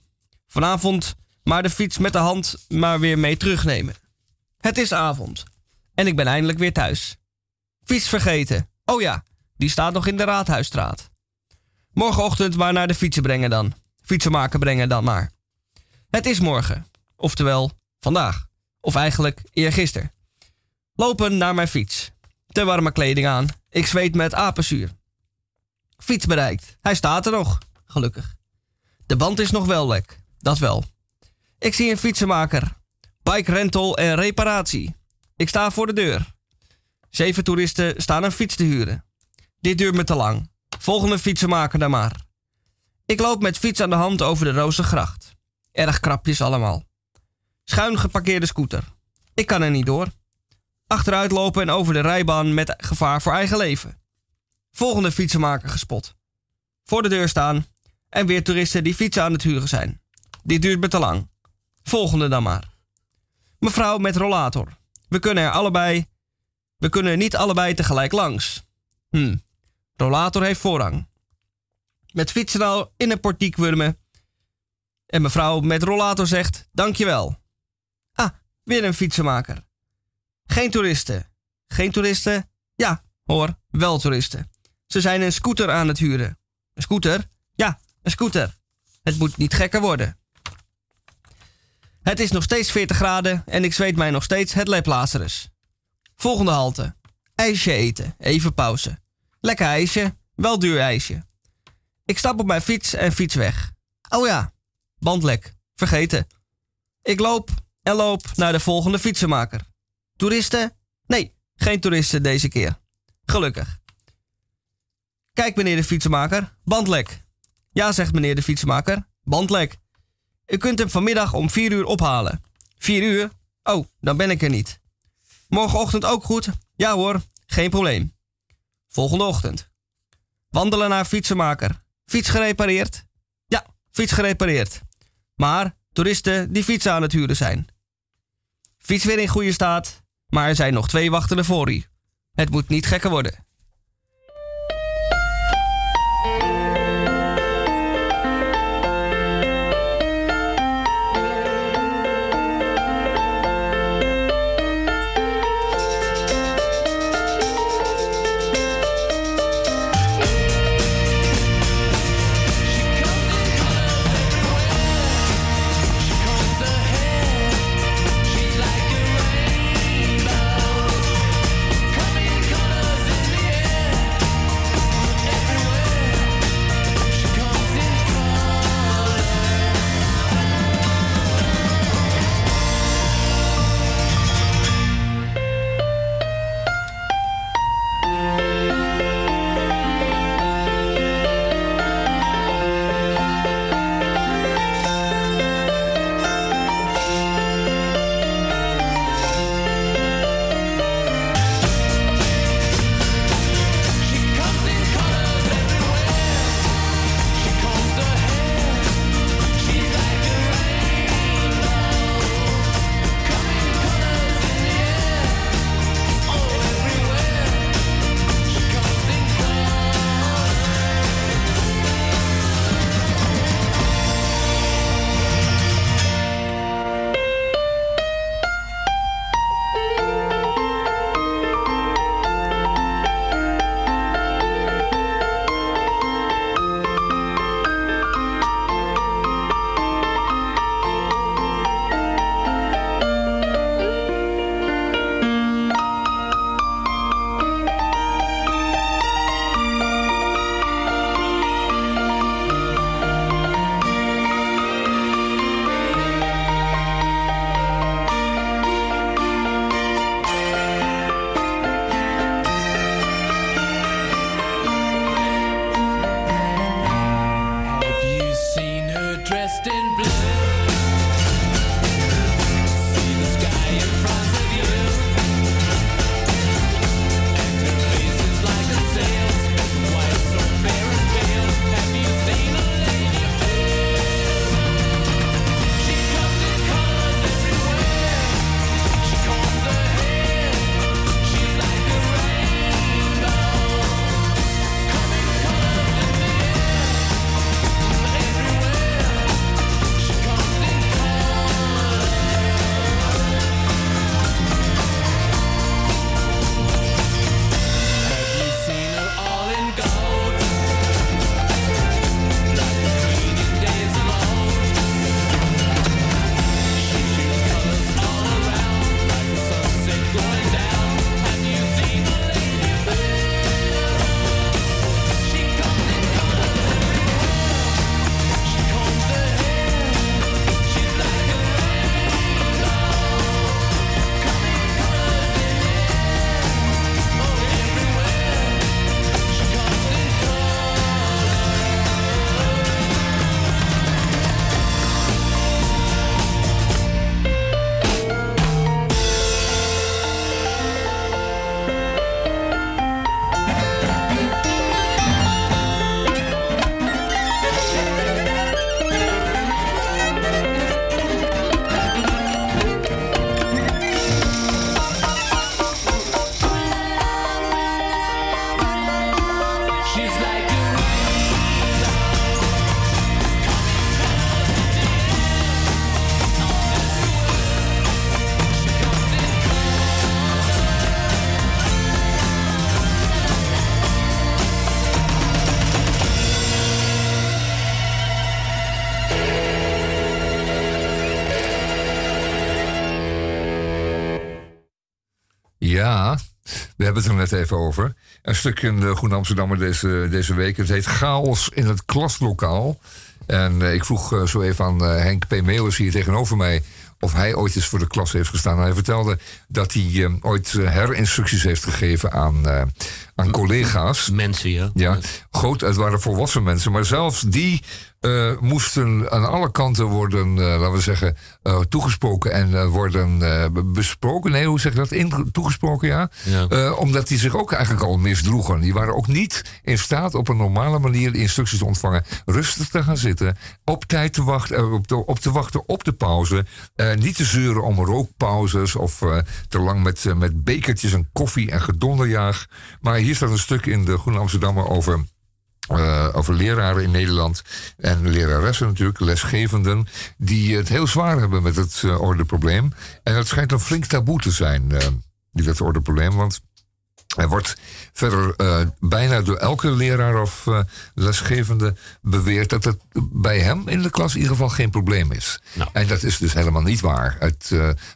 Vanavond maar de fiets met de hand maar weer mee terugnemen. Het is avond en ik ben eindelijk weer thuis. Fiets vergeten. Oh ja, die staat nog in de Raadhuisstraat. Morgenochtend maar naar de fietsenmaker brengen dan maar. Het is morgen. Oftewel, vandaag. Of eigenlijk, eergisteren. Lopen naar mijn fiets. Te warme kleding aan. Ik zweet met apenzuur. Fiets bereikt. Hij staat er nog. Gelukkig. De band is nog wel lek. Dat wel. Ik zie een fietsenmaker. Bike rental en reparatie. Ik sta voor de deur. 7 toeristen staan een fiets te huren. Dit duurt me te lang. Volgende fietsenmaker dan maar. Ik loop met fiets aan de hand over de Rozengracht. Erg krapjes allemaal. Schuin geparkeerde scooter. Ik kan er niet door. Achteruit lopen en over de rijbaan met gevaar voor eigen leven. Volgende fietsenmaker gespot. Voor de deur staan en weer toeristen die fietsen aan het huren zijn. Dit duurt me te lang. Volgende dan maar. Mevrouw met rollator. We kunnen er niet allebei tegelijk langs. Rollator heeft voorrang. Met fietsen al in een portiek wurmen. En mevrouw met rollator zegt, dankjewel. Ah, weer een fietsenmaker. Geen toeristen. Geen toeristen? Ja, hoor, wel toeristen. Ze zijn een scooter aan het huren. Een scooter? Ja, een scooter. Het moet niet gekker worden. Het is nog steeds 40 graden en ik zweet mij nog steeds het leplazerus. Volgende halte. IJsje eten, even pauze. Lekker ijsje, wel duur ijsje. Ik stap op mijn fiets en fiets weg. Oh ja. Bandlek. Vergeten. Ik loop en loop naar de volgende fietsenmaker. Toeristen? Nee, geen toeristen deze keer. Gelukkig. Kijk meneer de fietsenmaker, bandlek. Ja, zegt meneer de fietsmaker. Bandlek. U kunt hem vanmiddag om 4 uur ophalen. 4 uur? Oh, dan ben ik er niet. Morgenochtend ook goed? Ja hoor, geen probleem. Volgende ochtend. Wandelen naar fietsenmaker. Fiets gerepareerd? Ja, fiets gerepareerd. Maar toeristen die fietsen aan het huren zijn. Fiets weer in goede staat, maar er zijn nog 2 wachtende voor u. Het moet niet gekker worden. Ja, we hebben het er net even over. Een stuk in de Groene Amsterdammer deze week. Het heet Chaos in het Klaslokaal. En ik vroeg zo even aan Henk P. Meeuwers hier tegenover mij of hij ooit eens voor de klas heeft gestaan. Hij vertelde dat hij ooit herinstructies heeft gegeven aan collega's. Mensen, ja. Ja. Goed, het waren volwassen mensen, maar zelfs die moesten aan alle kanten worden, laten we zeggen, toegesproken en worden besproken. Nee, hoe zeg je dat? Toegesproken, ja. Ja. Omdat die zich ook eigenlijk al misdroegen. Die waren ook niet in staat op een normale manier de instructies te ontvangen. Rustig te gaan zitten, op tijd te wachten, op te wachten op de pauze. Niet te zeuren om rookpauzes of te lang met bekertjes en koffie en gedonderjaag. Maar hier staat een stuk in de Groene Amsterdammer over leraren in Nederland en leraressen natuurlijk, lesgevenden, die het heel zwaar hebben met het ordeprobleem. En dat schijnt een flink taboe te zijn, dat ordeprobleem, want er wordt verder bijna door elke leraar of lesgevende beweerd dat het bij hem in de klas in ieder geval geen probleem is. Nou. En dat is dus helemaal niet waar. Het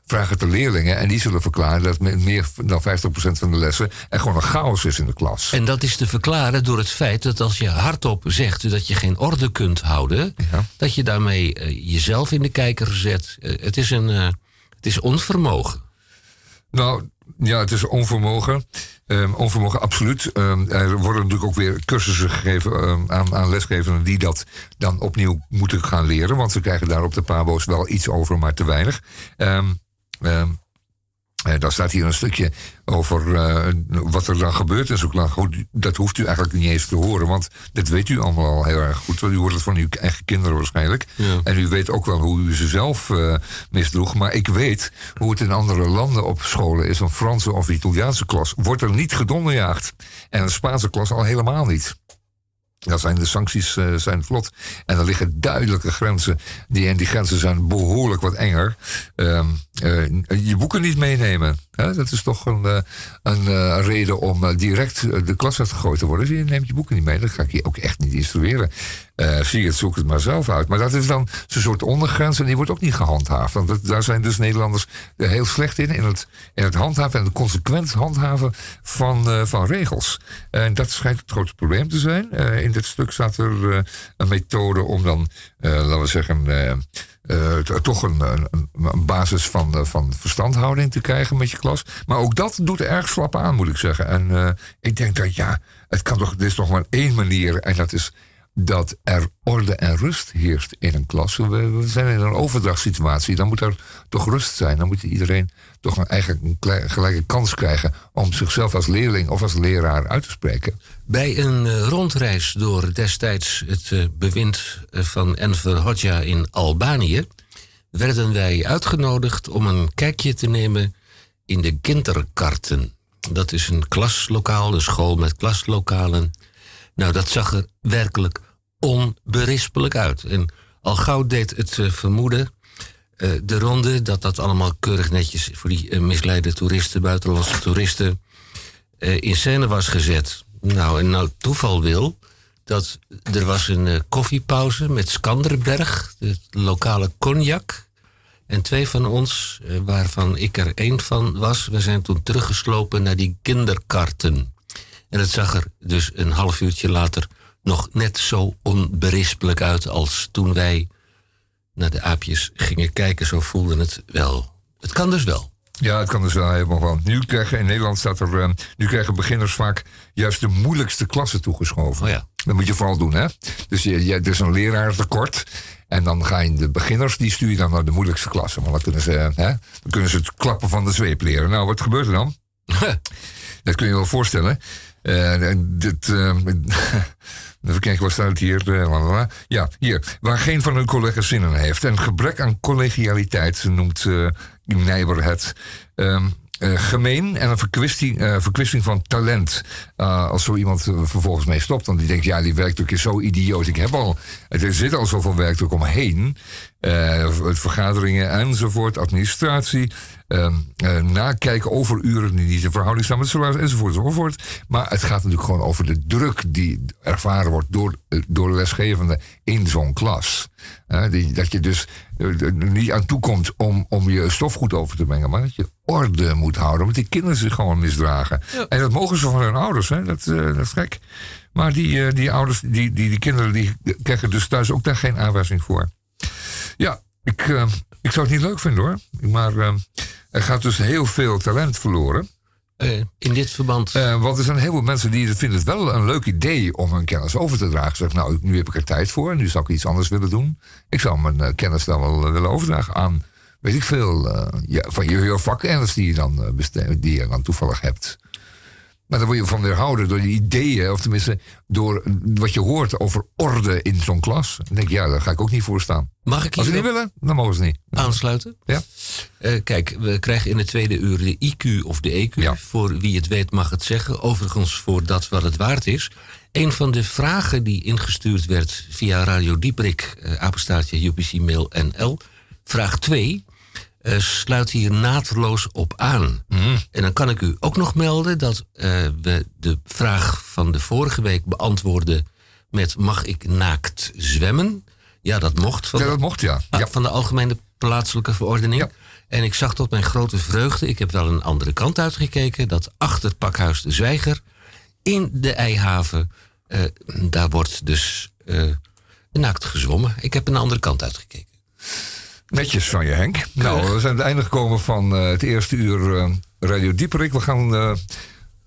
vragen de leerlingen en die zullen verklaren dat meer dan 50% van de lessen er gewoon een chaos is in de klas. En dat is te verklaren door het feit dat als je hardop zegt dat je geen orde kunt houden, ja, dat je daarmee jezelf in de kijker zet. Het is onvermogen. Nou, ja, het is onvermogen. Onvermogen, absoluut. Er worden natuurlijk ook weer cursussen gegeven aan lesgevenden die dat dan opnieuw moeten gaan leren. Want ze krijgen daar op de pabo's wel iets over, maar te weinig. Daar staat hier een stukje over wat er dan gebeurt. En zo lang, goed, dat hoeft u eigenlijk niet eens te horen, want dat weet u allemaal al heel erg goed. Want u hoort het van uw eigen kinderen waarschijnlijk. Ja. En u weet ook wel hoe u ze zelf misdroeg. Maar ik weet hoe het in andere landen op scholen is. Een Franse of Italiaanse klas wordt er niet gedonderjaagd. En een Spaanse klas al helemaal niet. Dat zijn de sancties zijn vlot. En er liggen duidelijke grenzen. Die grenzen zijn behoorlijk wat enger. Je boeken niet meenemen. Hè? Dat is toch een reden om direct de klas uitgegooid te worden. Dus je neemt je boeken niet mee. Dat ga ik je ook echt niet instrueren. Zie het, zoek het maar zelf uit. Maar dat is dan zo'n soort ondergrens en die wordt ook niet gehandhaafd. Want daar zijn dus Nederlanders heel slecht in het handhaven en het consequent handhaven van regels. En dat schijnt het grote probleem te zijn. In dit stuk staat er een methode om dan, laten we zeggen, toch een basis van verstandhouding te krijgen met je klas. Maar ook dat doet erg slap aan, moet ik zeggen. En ik denk dat er is nog maar één manier en dat is dat er orde en rust heerst in een klas. We zijn in een overdrachtssituatie. Dan moet er toch rust zijn. Dan moet iedereen toch een eigen gelijke kans krijgen om zichzelf als leerling of als leraar uit te spreken. Bij een rondreis door destijds het bewind van Enver Hoxha in Albanië werden wij uitgenodigd om een kijkje te nemen in de kinderkarten. Dat is een klaslokaal, een school met klaslokalen. Nou, dat zag er werkelijk onberispelijk uit. En al gauw deed het vermoeden de ronde dat dat allemaal keurig netjes voor die misleide toeristen, buitenlandse toeristen, in scène was gezet. Nou, en nou toeval wil dat er was een koffiepauze met Skanderberg, de lokale cognac. En twee van ons, waarvan ik er één van was, we zijn toen teruggeslopen naar die kinderkarten. En het zag er dus een half uurtje later nog net zo onberispelijk uit als toen wij naar de aapjes gingen kijken. Zo voelde het wel. Het kan dus wel. Ja, het kan dus wel helemaal van. Nu krijgen beginners vaak juist de moeilijkste klassen toegeschoven. Oh ja. Dat moet je vooral doen, hè? Dus er is een leraartekort. En dan ga je de beginners, die stuur je dan naar de moeilijkste klassen. Want dan kunnen ze het klappen van de zweep leren. Nou, wat gebeurt er dan? Dat kun je wel voorstellen. Even kijken, wat staat hier? Ja, hier. Waar geen van hun collega's zin in heeft. En gebrek aan collegialiteit noemt Nijber het. Gemeen en een verkwisting van talent. Als zo iemand vervolgens mee stopt, dan die denkt, ja, die werkdruk is zo idioot. Er zit al zoveel werkdruk omheen. Vergaderingen enzovoort, administratie. Nakijken over uren die niet in verhouding staan met salaris enzovoort. Maar het gaat natuurlijk gewoon over de druk die ervaren wordt door lesgevenden in zo'n klas. Dat je dus niet aan toe komt om je stofgoed over te mengen, maar dat je orde moet houden, want die kinderen zich gewoon misdragen. Ja. En dat mogen ze van hun ouders, hè? Dat is gek. Maar die ouders, die kinderen, die krijgen dus thuis ook daar geen aanwijzing voor. Ja, Ik zou het niet leuk vinden hoor. Maar er gaat dus heel veel talent verloren. In dit verband? Want er zijn heel veel mensen die vinden het wel een leuk idee om hun kennis over te dragen. Ze zeggen, nou, nu heb ik er tijd voor. Nu zou ik iets anders willen doen. Ik zou mijn kennis dan wel willen overdragen aan, weet ik veel, van je vakkennis die je dan toevallig hebt. Maar dan word je van weerhouden door die ideeën, of tenminste door wat je hoort over orde in zo'n klas. Dan denk ik, ja, daar ga ik ook niet voor staan. Mag ik hier? Als ze niet willen, dan mogen ze niet. Aansluiten? Ja. Kijk, we krijgen in de tweede uur de IQ of de EQ. Ja. Voor wie het weet mag het zeggen. Overigens voor dat wat het waard is. Een van de vragen die ingestuurd werd via Radio Dieperik, apenstaartje, UPC, mail NL. Vraag 2. Sluit hier naadloos op aan. En dan kan ik u ook nog melden dat we de vraag van de vorige week beantwoorden met: mag ik naakt zwemmen? Ja, dat mocht. Van de Algemene Plaatselijke Verordening. Ja. En ik zag tot mijn grote vreugde, ik heb wel een andere kant uitgekeken, dat achter Pakhuis de Zwijger in de Eihaven, daar wordt dus naakt gezwommen. Ik heb een andere kant uitgekeken. Netjes van je, Henk. Nou, we zijn aan het einde gekomen van het eerste uur Radio Dieperik. We gaan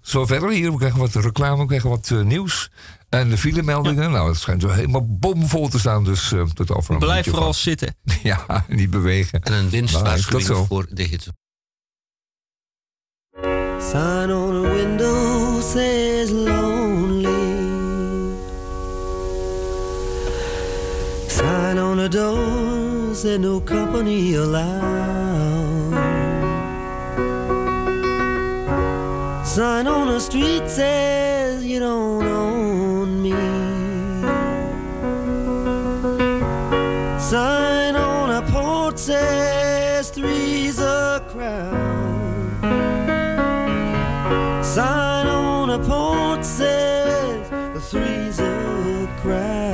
zo verder hier. We krijgen wat reclame, we krijgen wat nieuws. En de filemeldingen, nou, het schijnt helemaal bomvol te staan. Dus tot over een Blijf vooral van. Zitten. Ja, niet bewegen. En een winstwaarschuwing voor de hitte. Sign on a window says lonely. Sign on a door. And no company allowed. Sign on the street says you don't own me. Sign on a porch says three's a crowd. Sign on a porch says the three's a crowd.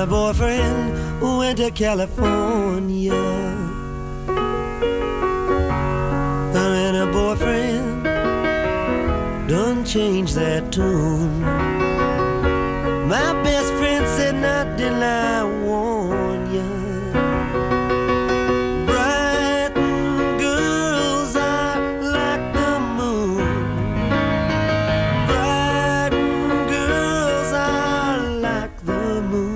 A boyfriend who went to California. Her and her boyfriend done changed their tune. My best friend said, not till I warn you. Brighton girls are like the moon. Brighton girls are like the moon.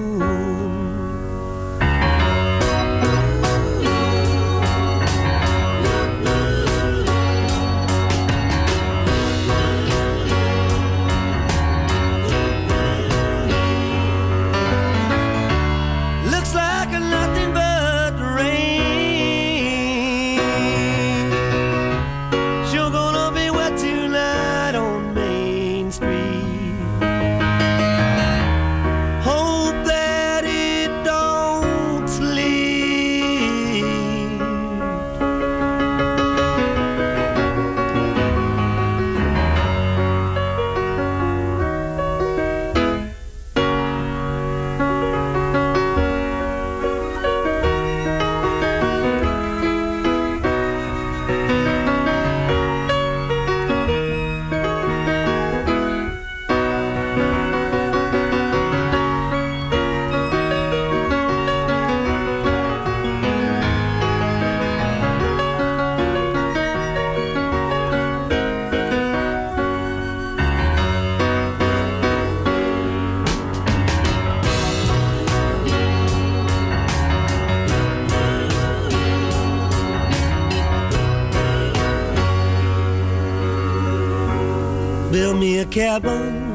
Build me a cabin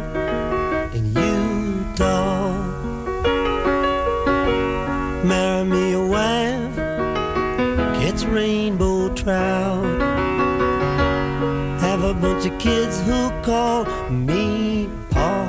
in Utah. Marry me a wife, catch rainbow trout. Have a bunch of kids who call me Pa.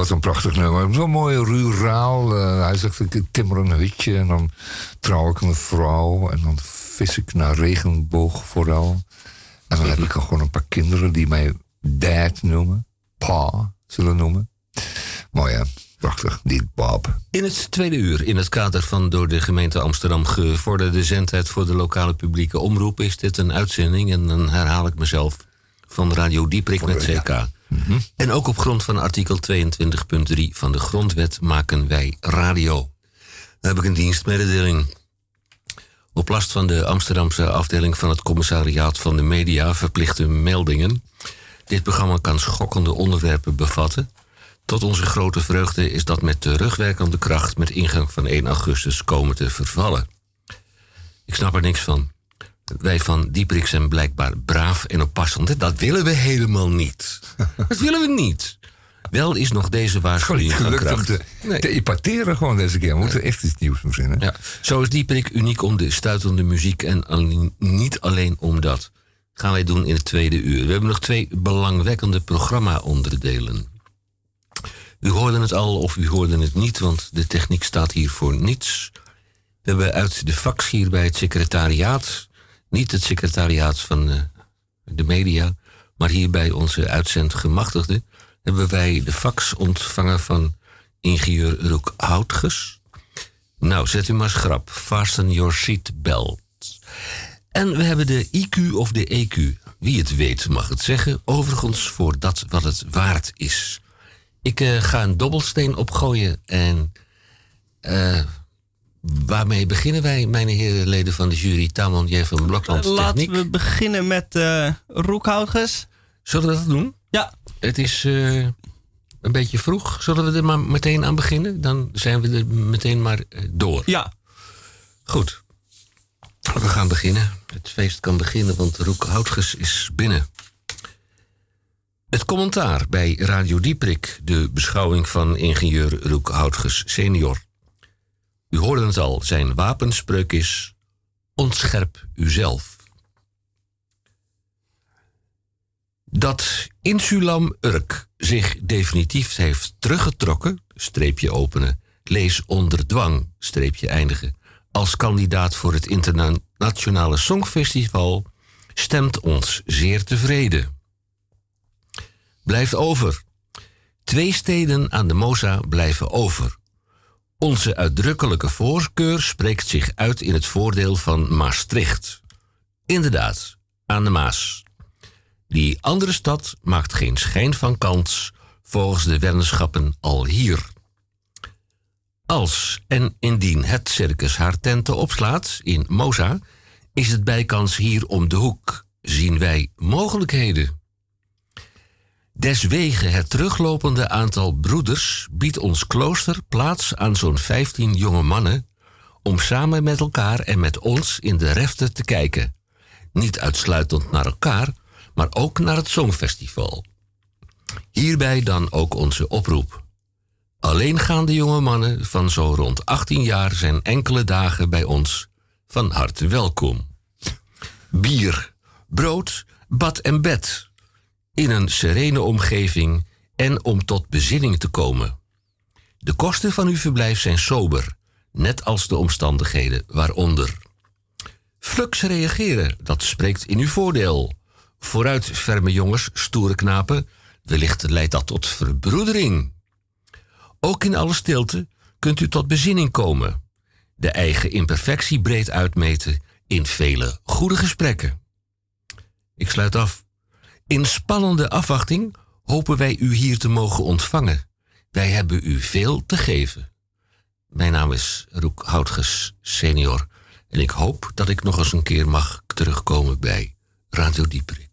wat een prachtig nummer. Zo mooi ruraal. Hij zegt, ik timmer een hutje en dan trouw ik mijn vrouw. En dan vis ik naar regenboog vooral. En dan heb ik gewoon een paar kinderen die mij dad noemen. Pa zullen noemen. Mooi hè. Prachtig, die Bob. In het tweede uur, in het kader van door de gemeente Amsterdam gevorderde zendheid voor de lokale publieke omroep, is dit een uitzending, en dan herhaal ik mezelf, van Radio Dieperik met CK. Ja. Mm-hmm. En ook op grond van artikel 22.3 van de Grondwet maken wij radio. Dan heb ik een dienstmededeling. Op last van de Amsterdamse afdeling van het Commissariaat van de Media verplichte meldingen. Dit programma kan schokkende onderwerpen bevatten. Tot onze grote vreugde is dat met terugwerkende kracht met ingang van 1 augustus komen te vervallen. Ik snap er niks van. Wij van Dieperik zijn blijkbaar braaf en oppassend. Dat willen we helemaal niet. Dat willen we niet. Wel is nog deze waarschuwing van kracht. Het gelukt om te epateren gewoon deze keer. We moeten echt iets nieuws verzinnen. Ja. Zo is Dieperik uniek om de stuitende muziek en niet alleen om dat. Gaan wij doen in het tweede uur. We hebben nog 2 belangwekkende programma-onderdelen. U hoorde het al of u hoorde het niet, want de techniek staat hier voor niets. We hebben uit de fax hier bij het secretariaat, niet het secretariaat van de media, maar hier bij onze uitzendgemachtigde, hebben wij de fax ontvangen van ingenieur Roek Houtges. Nou, zet u maar schrap. Fasten your seatbelt. En we hebben de IQ of de EQ. Wie het weet mag het zeggen, overigens voor dat wat het waard is. Ik ga een dobbelsteen opgooien en waarmee beginnen wij, mijn heren leden van de jury? Tamon J. van Blokland, techniek. Laten we beginnen met Roek Houtges. Zullen we dat doen? Ja. Het is een beetje vroeg. Zullen we er maar meteen aan beginnen? Dan zijn we er meteen maar door. Ja. Goed. We gaan beginnen. Het feest kan beginnen, want Roek Houtges is binnen. Het commentaar bij Radio Dieperik, de beschouwing van ingenieur Roek Houtges senior. U hoorde het al, zijn wapenspreuk is: ontscherp uzelf. Dat Insulam Urk zich definitief heeft teruggetrokken, streepje openen, lees onder dwang, streepje eindigen, als kandidaat voor het Internationale Songfestival, stemt ons zeer tevreden. Blijft over. 2 steden aan de Mosa blijven over. Onze uitdrukkelijke voorkeur spreekt zich uit in het voordeel van Maastricht. Inderdaad, aan de Maas. Die andere stad maakt geen schijn van kans, volgens de weddenschappen al hier. Als en indien het circus haar tenten opslaat in Mosa, is het bijkans hier om de hoek. Zien wij mogelijkheden? Deswege het teruglopende aantal broeders biedt ons klooster plaats aan zo'n 15 jonge mannen om samen met elkaar en met ons in de refter te kijken. Niet uitsluitend naar elkaar, maar ook naar het Songfestival. Hierbij dan ook onze oproep. Alleengaande jonge mannen van zo rond 18 jaar zijn enkele dagen bij ons van harte welkom. Bier, brood, bad en bed. In een serene omgeving en om tot bezinning te komen. De kosten van uw verblijf zijn sober, net als de omstandigheden waaronder. Flux reageren, dat spreekt in uw voordeel. Vooruit, ferme jongens, stoere knapen, wellicht leidt dat tot verbroedering. Ook in alle stilte kunt u tot bezinning komen. De eigen imperfectie breed uitmeten in vele goede gesprekken. Ik sluit af. In spannende afwachting hopen wij u hier te mogen ontvangen. Wij hebben u veel te geven. Mijn naam is Roek Houtges senior. En ik hoop dat ik nog eens een keer mag terugkomen bij Radio Dieperik.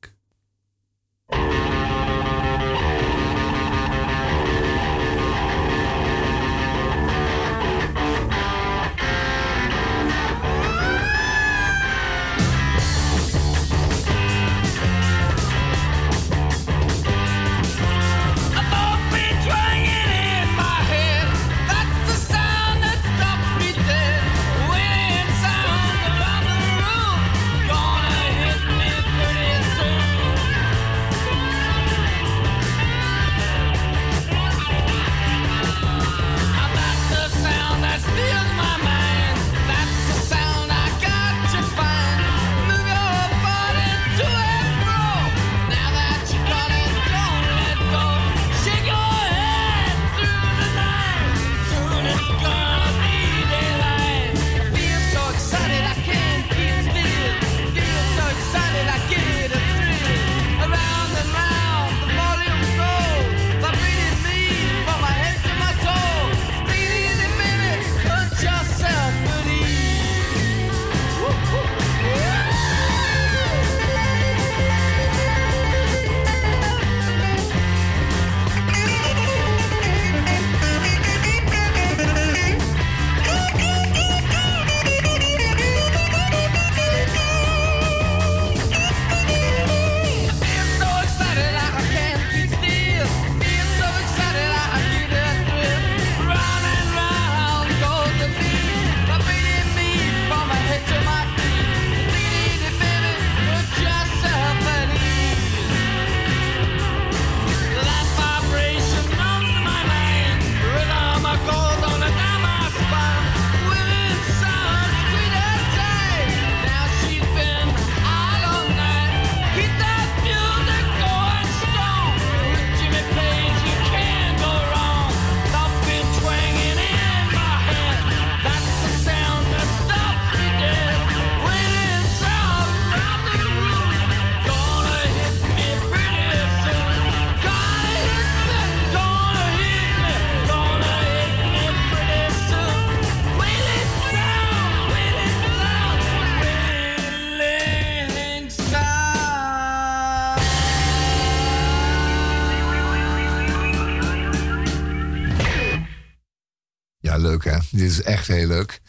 leuk, hè? Dit is echt heel leuk.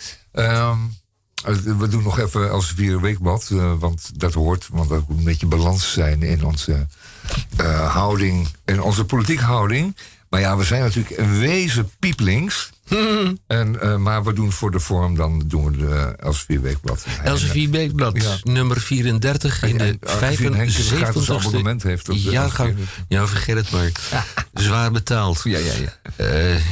We doen nog even Elsevier Weekblad, want dat hoort. Want dat moet een beetje balans zijn in onze houding, in onze politieke houding. Maar ja, we zijn natuurlijk een wezen pieplinks. Maar we doen voor de vorm, dan doen we de Elsevier Weekblad. Elsevier Weekblad, ja. Nummer 34 in de 75ste jaargang. Ja, vergeet het maar. Zwaar betaald. Ja.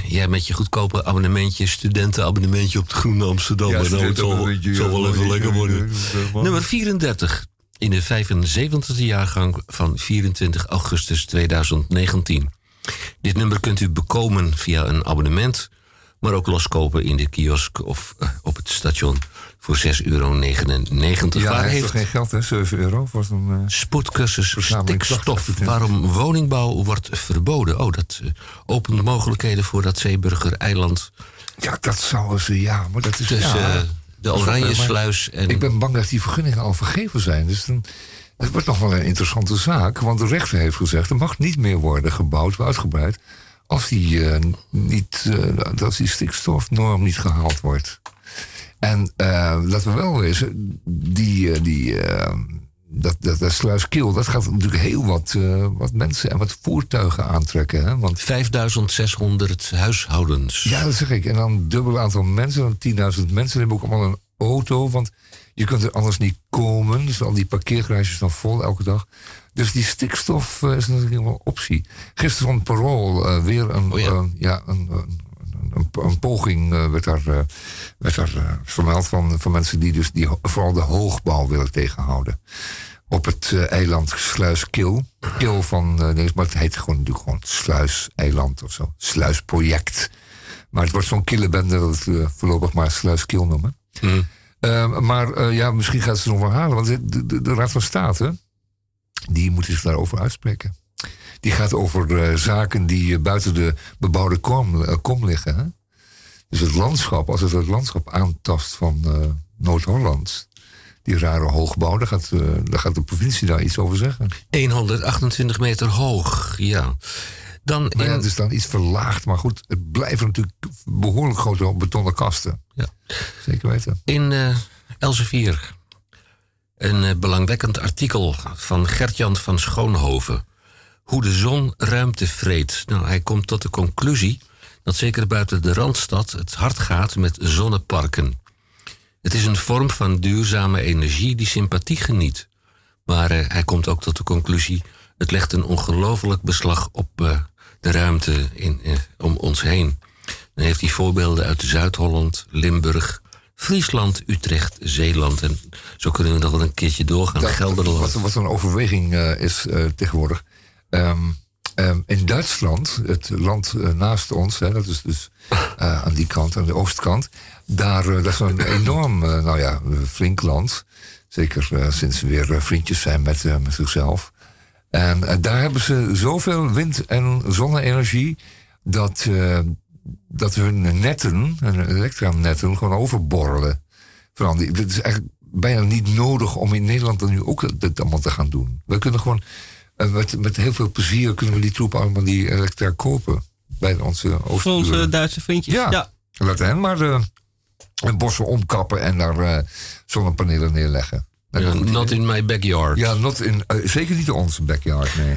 Jij met je goedkope abonnementje, studentenabonnementje op de Groene Amsterdammer. Ja, nou, het zal wel even lekker worden. Nummer 34 in de 75ste jaargang van 24 augustus 2019. Dit nummer kunt u bekomen via een abonnement, maar ook loskopen in de kiosk of op het station voor €6,99. Ja, waar heeft toch geen geld, hè? €7 voor zo'n... Spoedcursus stikstof, waarom woningbouw wordt verboden. Oh, dat opent mogelijkheden voor dat Zeeburger-eiland. Ja, dat zouden ze, ja. Maar dat is... Tussen de Oranjesluis en... Ik ben bang dat die vergunningen al vergeven zijn, dus dan... Het wordt nog wel een interessante zaak, want de rechter heeft gezegd... er mag niet meer worden gebouwd, uitgebreid... als die, die stikstofnorm niet gehaald wordt. En laten we wel wezen, dat Sluiskil... dat gaat natuurlijk heel wat mensen en wat voertuigen aantrekken. Hè? Want 5.600 huishoudens. Ja, dat zeg ik. En dan een dubbel aantal mensen, 10.000 mensen... hebben ook allemaal een auto, want... Je kunt er anders niet komen, dus al die parkeergarages dan vol elke dag. Dus die stikstof is natuurlijk wel een optie. Gisteren van Parool weer een poging werd daar vermeld van mensen die vooral de hoogbouw willen tegenhouden. Op het eiland Sluiskil. Kil van maar het heet natuurlijk gewoon Sluiseiland of zo. Sluisproject. Maar het wordt zo'n killenbende dat we voorlopig maar Sluiskil noemen. Mm. Maar misschien gaat ze het nog wel halen. Want de Raad van State, die moet zich daarover uitspreken. Die gaat over zaken die buiten de bebouwde kom liggen. Hè? Dus het landschap, als het landschap aantast van Noord-Holland... die rare hoogbouw, daar gaat de provincie daar iets over zeggen. 128 meter hoog, ja. Het is dan iets verlaagd, maar goed, het blijven natuurlijk behoorlijk grote betonnen kasten. Ja. Zeker weten. In Elsevier een belangwekkend artikel van Gert-Jan van Schoonhoven. Hoe de zon ruimte vreet. Nou, hij komt tot de conclusie dat zeker buiten de Randstad het hard gaat met zonneparken. Het is een vorm van duurzame energie die sympathie geniet. Maar hij komt ook tot de conclusie, het legt een ongelooflijk beslag op... de ruimte om ons heen. Dan heeft hij voorbeelden uit Zuid-Holland, Limburg, Friesland, Utrecht, Zeeland. En zo kunnen we nog wel een keertje doorgaan. Gelderland. Wat een overweging is tegenwoordig. In Duitsland, het land naast ons, hè, dat is dus aan die kant, aan de oostkant. Daar is een enorm, flink land. Zeker sinds we weer vriendjes zijn met zichzelf. En daar hebben ze zoveel wind- en zonne-energie... dat hun netten, hun elektranetten, gewoon overborrelen. Het is eigenlijk bijna niet nodig om in Nederland dan nu ook dit allemaal te gaan doen. We kunnen gewoon met heel veel plezier kunnen we die troepen allemaal die elektra kopen. Bij onze oostenburen. Voor onze Duitse vriendjes. Ja. Laat hen maar de bossen omkappen en daar zonnepanelen neerleggen. Not in my backyard. Ja, zeker niet in onze backyard, nee.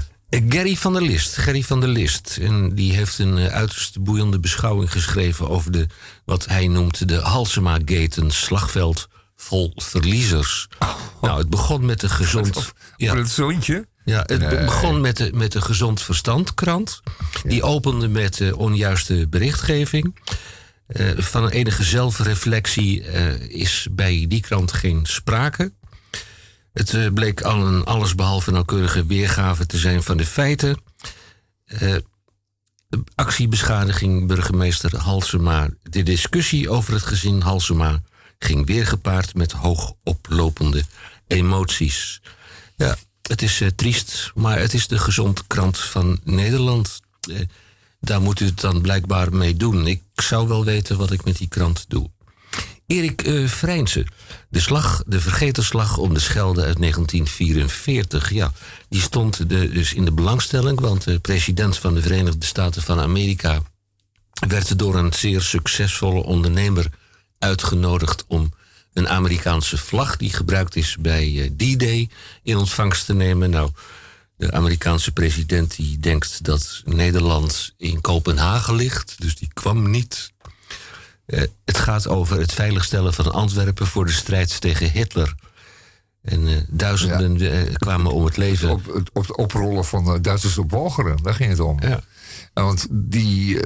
Gerry van der List. En die heeft een uiterst boeiende beschouwing geschreven... over wat hij noemt de Halsema-gate, een slagveld vol verliezers. Nou, het begon met de gezond... Ja, het zoontje? Ja, begon met de gezond verstandkrant. Ja. Die opende met onjuiste berichtgeving. Van een enige zelfreflectie is bij die krant geen sprake... Het bleek al een allesbehalve nauwkeurige weergave te zijn van de feiten. Actiebeschadiging, burgemeester Halsema. De discussie over het gezin Halsema ging weer gepaard met hoog oplopende emoties. Ja, het is triest, maar het is de gezond krant van Nederland. Daar moet u het dan blijkbaar mee doen. Ik zou wel weten wat ik met die krant doe. Erik Vrijnsen, de vergeten slag om de Schelde uit 1944. Ja, die stond dus in de belangstelling, want de president van de Verenigde Staten van Amerika... werd ze door een zeer succesvolle ondernemer uitgenodigd om een Amerikaanse vlag die gebruikt is bij D-Day in ontvangst te nemen. Nou, de Amerikaanse president die denkt dat Nederland in Kopenhagen ligt, dus die kwam niet. Het gaat over het veiligstellen van Antwerpen voor de strijd tegen Hitler. En duizenden kwamen om het leven. Op het oprollen van Duitsers op Walcheren, daar ging het om. Ja. Want die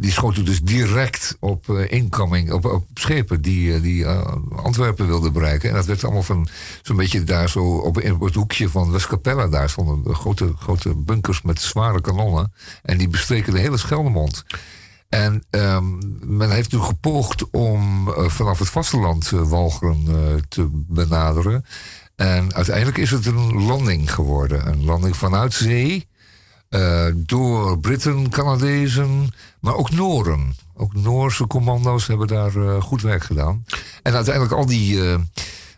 schoten dus direct op incoming, op schepen die Antwerpen wilden bereiken. En dat werd allemaal van zo'n beetje daar zo op het hoekje van Westkapelle. Daar stonden grote bunkers met zware kanonnen. En die bestreken de hele Scheldemond. En men heeft nu gepoogd om vanaf het vasteland Walcheren te benaderen. En uiteindelijk is het een landing geworden. Een landing vanuit zee. Door Britten, Canadezen, maar ook Nooren. Ook Noorse commando's hebben daar goed werk gedaan. En uiteindelijk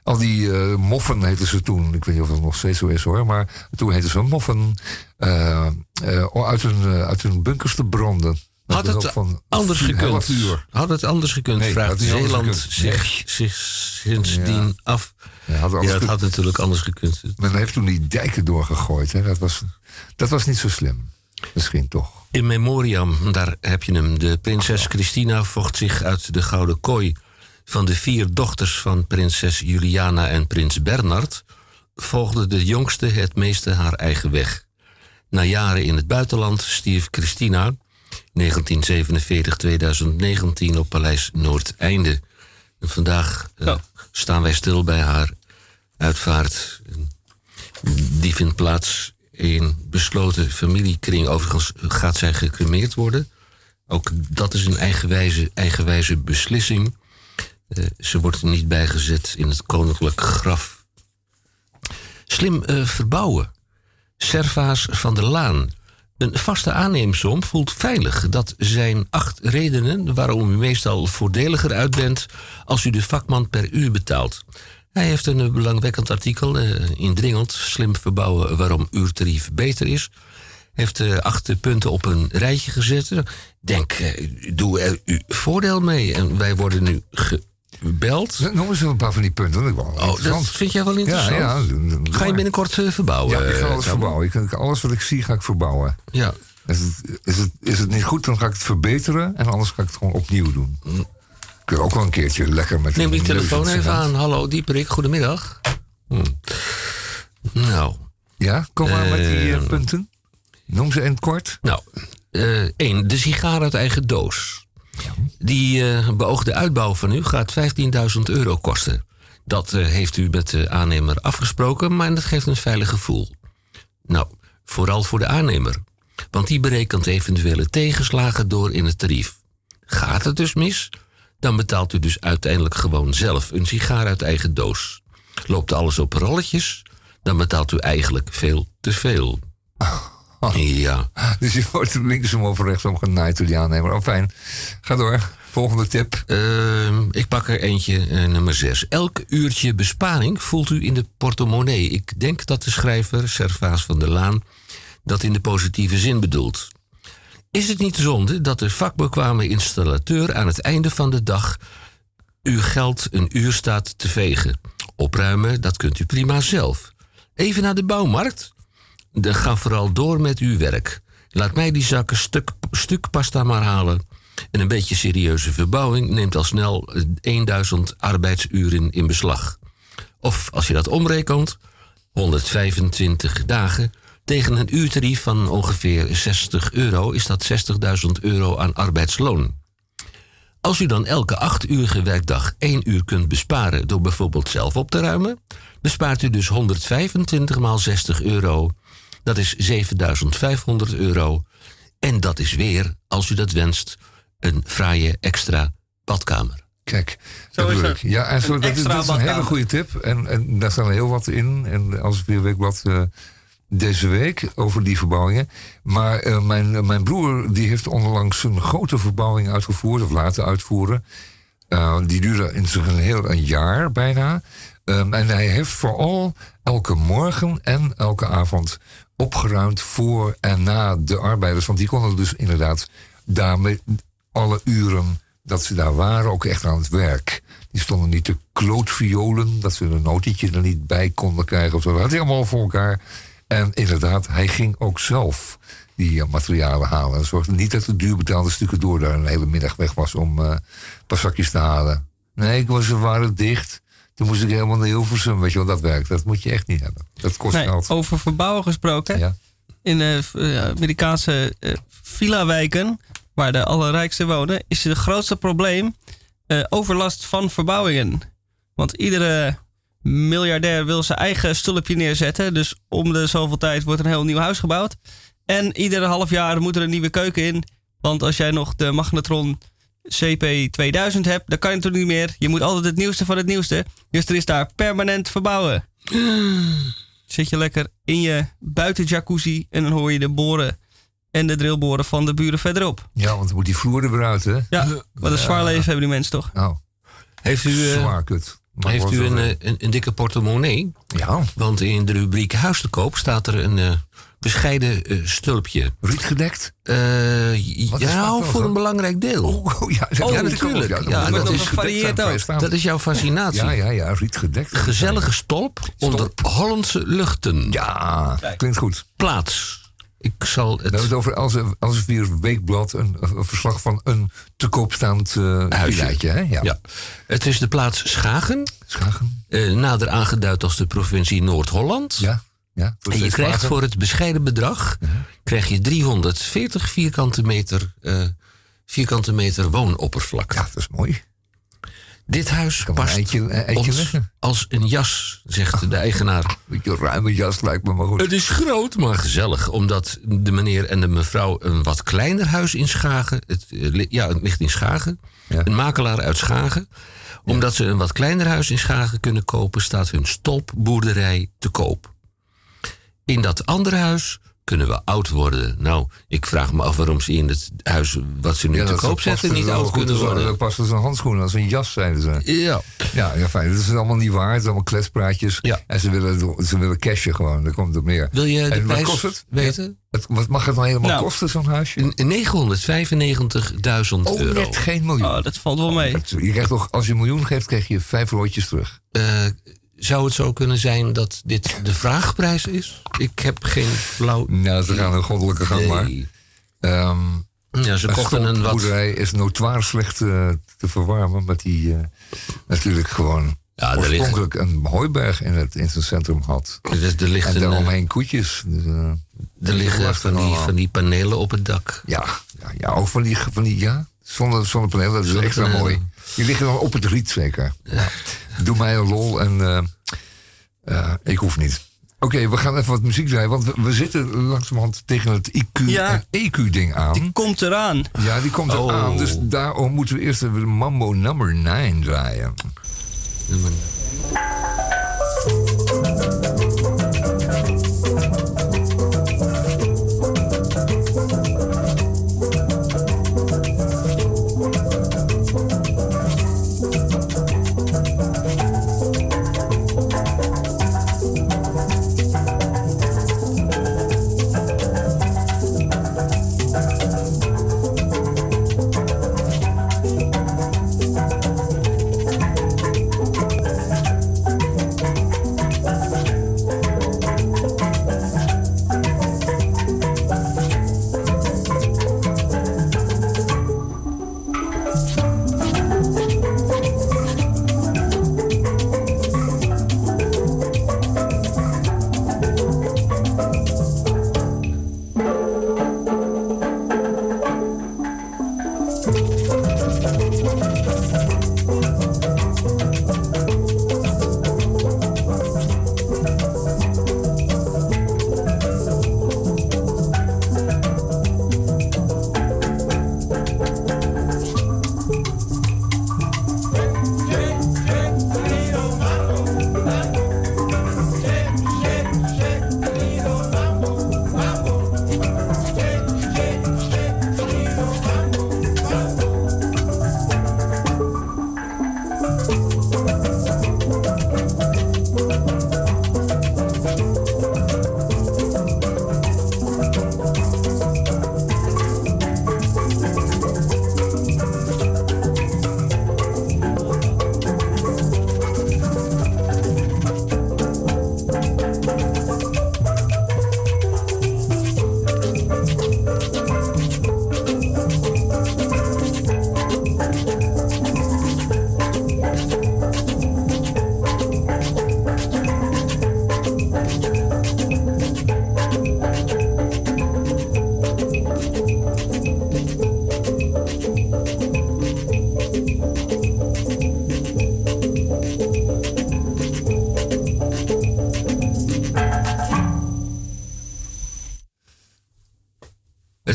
al die moffen heten ze toen. Ik weet niet of dat nog steeds zo is hoor. Maar toen heten ze moffen uit hun bunkers te branden. Had het anders gekund? Had het anders gekund? Nee, vraagt Zeeland zich sindsdien af. Het had natuurlijk anders gekund. Men heeft toen die dijken doorgegooid. Hè? Dat was niet zo slim. Misschien toch. In memoriam, daar heb je hem. De prinses Christina vocht zich uit de gouden kooi van de 4 dochters van prinses Juliana en prins Bernhard. Volgde de jongste het meeste haar eigen weg. Na jaren in het buitenland stierf Christina 1947-2019 op Paleis Noordeinde. En vandaag staan wij stil bij haar uitvaart. Die vindt plaats in besloten familiekring. Overigens gaat zij gecremeerd worden. Ook dat is een eigenwijze beslissing. Ze wordt er niet bijgezet in het koninklijk graf. Slim verbouwen. Servaas van der Laan. Een vaste aanneemsom voelt veilig. Dat zijn 8 redenen waarom u meestal voordeliger uit bent als u de vakman per uur betaalt. Hij heeft een belangwekkend artikel, indringend, slim verbouwen waarom uurtarief beter is. Heeft 8 punten op een rijtje gezet. Denk, doe er uw voordeel mee. En wij worden nu gebeld. Noem eens een paar van die punten. Dat vind jij wel interessant. Ja, ga je binnenkort verbouwen? Ja, ik ga alles verbouwen. Alles wat ik zie ga ik verbouwen. Ja. Is het niet goed, dan ga ik het verbeteren. En anders ga ik het gewoon opnieuw doen. Ik wil ook wel een keertje lekker met... Neem die telefoon even aan. Hallo, Dieperik. Goedemiddag. Nou. Ja, kom maar met die punten. Noem ze in het kort. Nou, 1. De sigaar uit eigen doos. Ja. Die beoogde uitbouw van u gaat €15.000 kosten. Dat heeft u met de aannemer afgesproken, maar dat geeft een veilig gevoel. Nou, vooral voor de aannemer. Want die berekent eventuele tegenslagen door in het tarief. Gaat het dus mis? Dan betaalt u dus uiteindelijk gewoon zelf een sigaar uit eigen doos. Loopt alles op rolletjes? Dan betaalt u eigenlijk veel te veel. Oh. Ja. Dus je wordt linksom of rechtsom genaaid door die aannemer. Oh, fijn. Ga door. Volgende tip. Ik pak er eentje, nummer 6. Elk uurtje besparing voelt u in de portemonnee. Ik denk dat de schrijver, Servaas van der Laan, dat in de positieve zin bedoelt. Is het niet zonde dat de vakbekwame installateur aan het einde van de dag uw geld een uur staat te vegen? Opruimen, dat kunt u prima zelf. Even naar de bouwmarkt? Dan ga vooral door met uw werk. Laat mij die zakken stuk pasta maar halen. En een beetje serieuze verbouwing neemt al snel 1000 arbeidsuren in beslag. Of als je dat omrekent, 125 dagen. Tegen een uurtarief van ongeveer €60 is dat €60.000 aan arbeidsloon. Als u dan elke 8-uurige werkdag 1 uur kunt besparen door bijvoorbeeld zelf op te ruimen, bespaart u dus 125 maal €60. Dat is €7.500. En dat is weer, als u dat wenst, een fraaie extra badkamer. Kijk, zo is het. Ja, en zo, dat is een hele goede tip. En daar staan heel wat in. En als ik weer weet wat... Deze week over die verbouwingen. Maar mijn broer die heeft onlangs een grote verbouwing uitgevoerd... of laten uitvoeren. Die duurde in zijn geheel een jaar bijna. En hij heeft vooral elke morgen en elke avond... opgeruimd voor en na de arbeiders. Want die konden dus inderdaad daarmee... alle uren dat ze daar waren ook echt aan het werk. Die stonden niet te klootviolen, dat ze een notitje er niet bij konden krijgen. Of zo. Dat had hij allemaal voor elkaar. En inderdaad, hij ging ook zelf die materialen halen. Zorgde niet dat de duurbetaalde stukken door daar een hele middag weg was om pasakjes te halen. Nee, ze waren dicht. Toen moest ik helemaal naar Hilversum, weet je wel, dat werkt. Dat moet je echt niet hebben. Dat kost geld. Over verbouwen gesproken. Ja. In Amerikaanse villa-wijken, waar de allerrijksten wonen, is het grootste probleem overlast van verbouwingen. Want iedere miljardair wil zijn eigen stulpje neerzetten. Dus om de zoveel tijd wordt een heel nieuw huis gebouwd. En iedere half jaar moet er een nieuwe keuken in. Want als jij nog de magnetron CP2000 hebt, dan kan je natuurlijk niet meer. Je moet altijd het nieuwste van het nieuwste. Dus er is daar permanent verbouwen. Zit je lekker in je buitenjacuzzi en dan hoor je de boren en de drillboren van de buren verderop. Ja, want dan moet die vloer er weer uit, hè? Ja, wat een zwaar leven hebben die mensen toch? Nou, heeft u zwaar kut. Heeft u een dikke portemonnee? Ja. Want in de rubriek huis te koop staat er een bescheiden stulpje. Rietgedekt? Ja, voor een belangrijk deel. Ja, natuurlijk. Dat varieert ook. Dat is jouw fascinatie. Ja, rietgedekt. Gezellige stolp onder Hollandse luchten. Ja, klinkt goed. Plaats. Ik zal het... We hebben het over Elsevier Weekblad, een verslag van een te koop staand huisje. Hè? Ja. Het is de plaats Schagen. Nader aangeduid als de provincie Noord-Holland. Ja, en je krijgt voor het bescheiden bedrag krijg je 340 vierkante meter woonoppervlak. Ja, dat is mooi. Dit huis past eitje als een jas, zegt de eigenaar. Een beetje ruime jas lijkt me maar goed. Het is groot, maar gezellig. Omdat de meneer en de mevrouw een wat kleiner huis in Schagen... Het ligt in Schagen. Ja. Een makelaar uit Schagen. Omdat ze een wat kleiner huis in Schagen kunnen kopen... staat hun stolpboerderij te koop. In dat andere huis kunnen we oud worden. Nou, ik vraag me af waarom ze in het huis wat ze nu te koop zetten niet oud kunnen worden. Dat past als een handschoen, als een jas, zeiden ze. Ja, fijn. Dat is allemaal niet waar. Het is allemaal kletspraatjes. Ja. En ze willen cashen gewoon. Daar komt het meer. Wil je de prijs kost het? Weten? Wat mag het nou helemaal kosten, zo'n huisje? 995.000 euro. Net geen miljoen. Oh, dat valt wel mee. Je krijgt toch, als je een miljoen geeft, krijg je 5 roodjes terug. Zou het zo kunnen zijn dat dit de vraagprijs is? Ik heb geen flauw... Nou, ze gaan een goddelijke gang maar. Ze kochten een wat... boerderij is notoire slecht te verwarmen... met die natuurlijk gewoon... Ja, oorspronkelijk een hooiberg in zijn centrum had. Dus er ligt en daaromheen koetjes. Dus, er liggen van die panelen op het dak. Ja, ook van die zonnepanelen, dat is extra mooi. Die liggen dan op het riet, zeker. Ja. Doe mij een lol en ik hoef niet. Oké, we gaan even wat muziek draaien, want we zitten langzamerhand tegen het IQ en EQ-ding aan. Die komt eraan. Ja, die komt eraan. Dus daarom moeten we eerst even Mambo Number 9 draaien.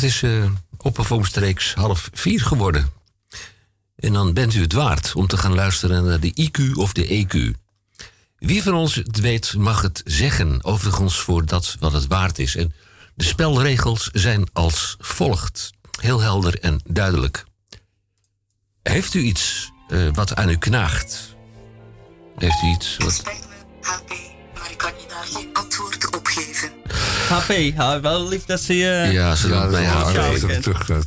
Het is oppervomstreeks 3:30 geworden. En dan bent u het waard om te gaan luisteren naar de IQ of de EQ. Wie van ons het weet mag het zeggen, overigens voor dat wat het waard is. En de spelregels zijn als volgt. Heel helder en duidelijk. Heeft u iets wat aan u knaagt? Heeft u iets wat... Respect me, HP, maar ik kan niet naar geen antwoord opgeven. HP, wel lief dat ze je... Ja, ze laat mij HP.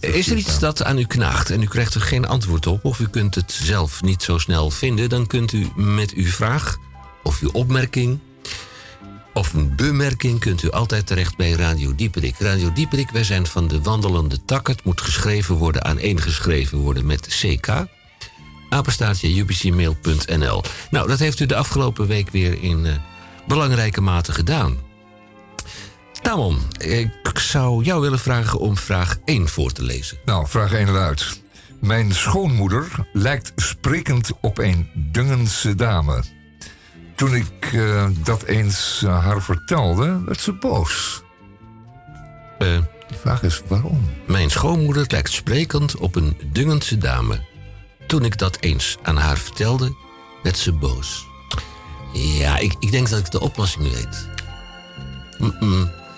Is er iets dat aan u knaagt en u krijgt er geen antwoord op... of u kunt het zelf niet zo snel vinden... dan kunt u met uw vraag of uw opmerking... of een bemerking kunt u altijd terecht bij Radio Dieperik. Radio Dieperik, wij zijn van de wandelende tak. Het moet geschreven worden, aaneengeschreven worden met CK. @ubcmail.nl. Nou, dat heeft u de afgelopen week weer in belangrijke mate gedaan. Tamon, ik zou jou willen vragen om vraag 1 voor te lezen. Nou, vraag 1 eruit. Mijn schoonmoeder lijkt sprekend op een Dungense dame. Toen ik dat eens haar vertelde, werd ze boos. De vraag is waarom? Mijn schoonmoeder lijkt sprekend op een Dungense dame. Toen ik dat eens aan haar vertelde, werd ze boos. Ja, ik denk dat ik de oplossing weet.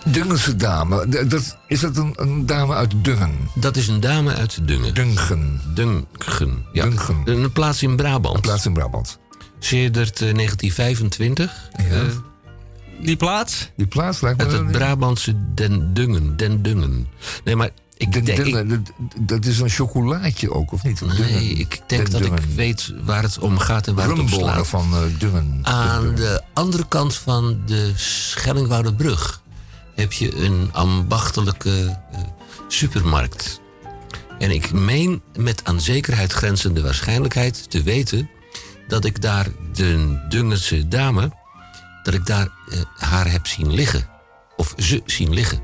Dungense dame, is dat een dame uit Dungen? Dat is een dame uit Dungen. Dungen, ja. Dungen. Een plaats in Brabant. Sedert 1925. Ja. Die plaats? Die plaats lijkt me... Het Brabantse Den Dungen. Nee, maar ik denk... dat is een chocolaatje ook, of niet? Nee, Dungen. Ik denk Den dat Dungen. Ik weet waar het om gaat en waar Rumboren het om slaat. Van Dungen. Aan de andere kant van de Schellingwouderbrug... heb je een ambachtelijke supermarkt. En ik meen met aan zekerheid grenzende waarschijnlijkheid te weten... dat ik daar de Dungense dame, dat ik daar haar heb zien liggen. Of ze zien liggen.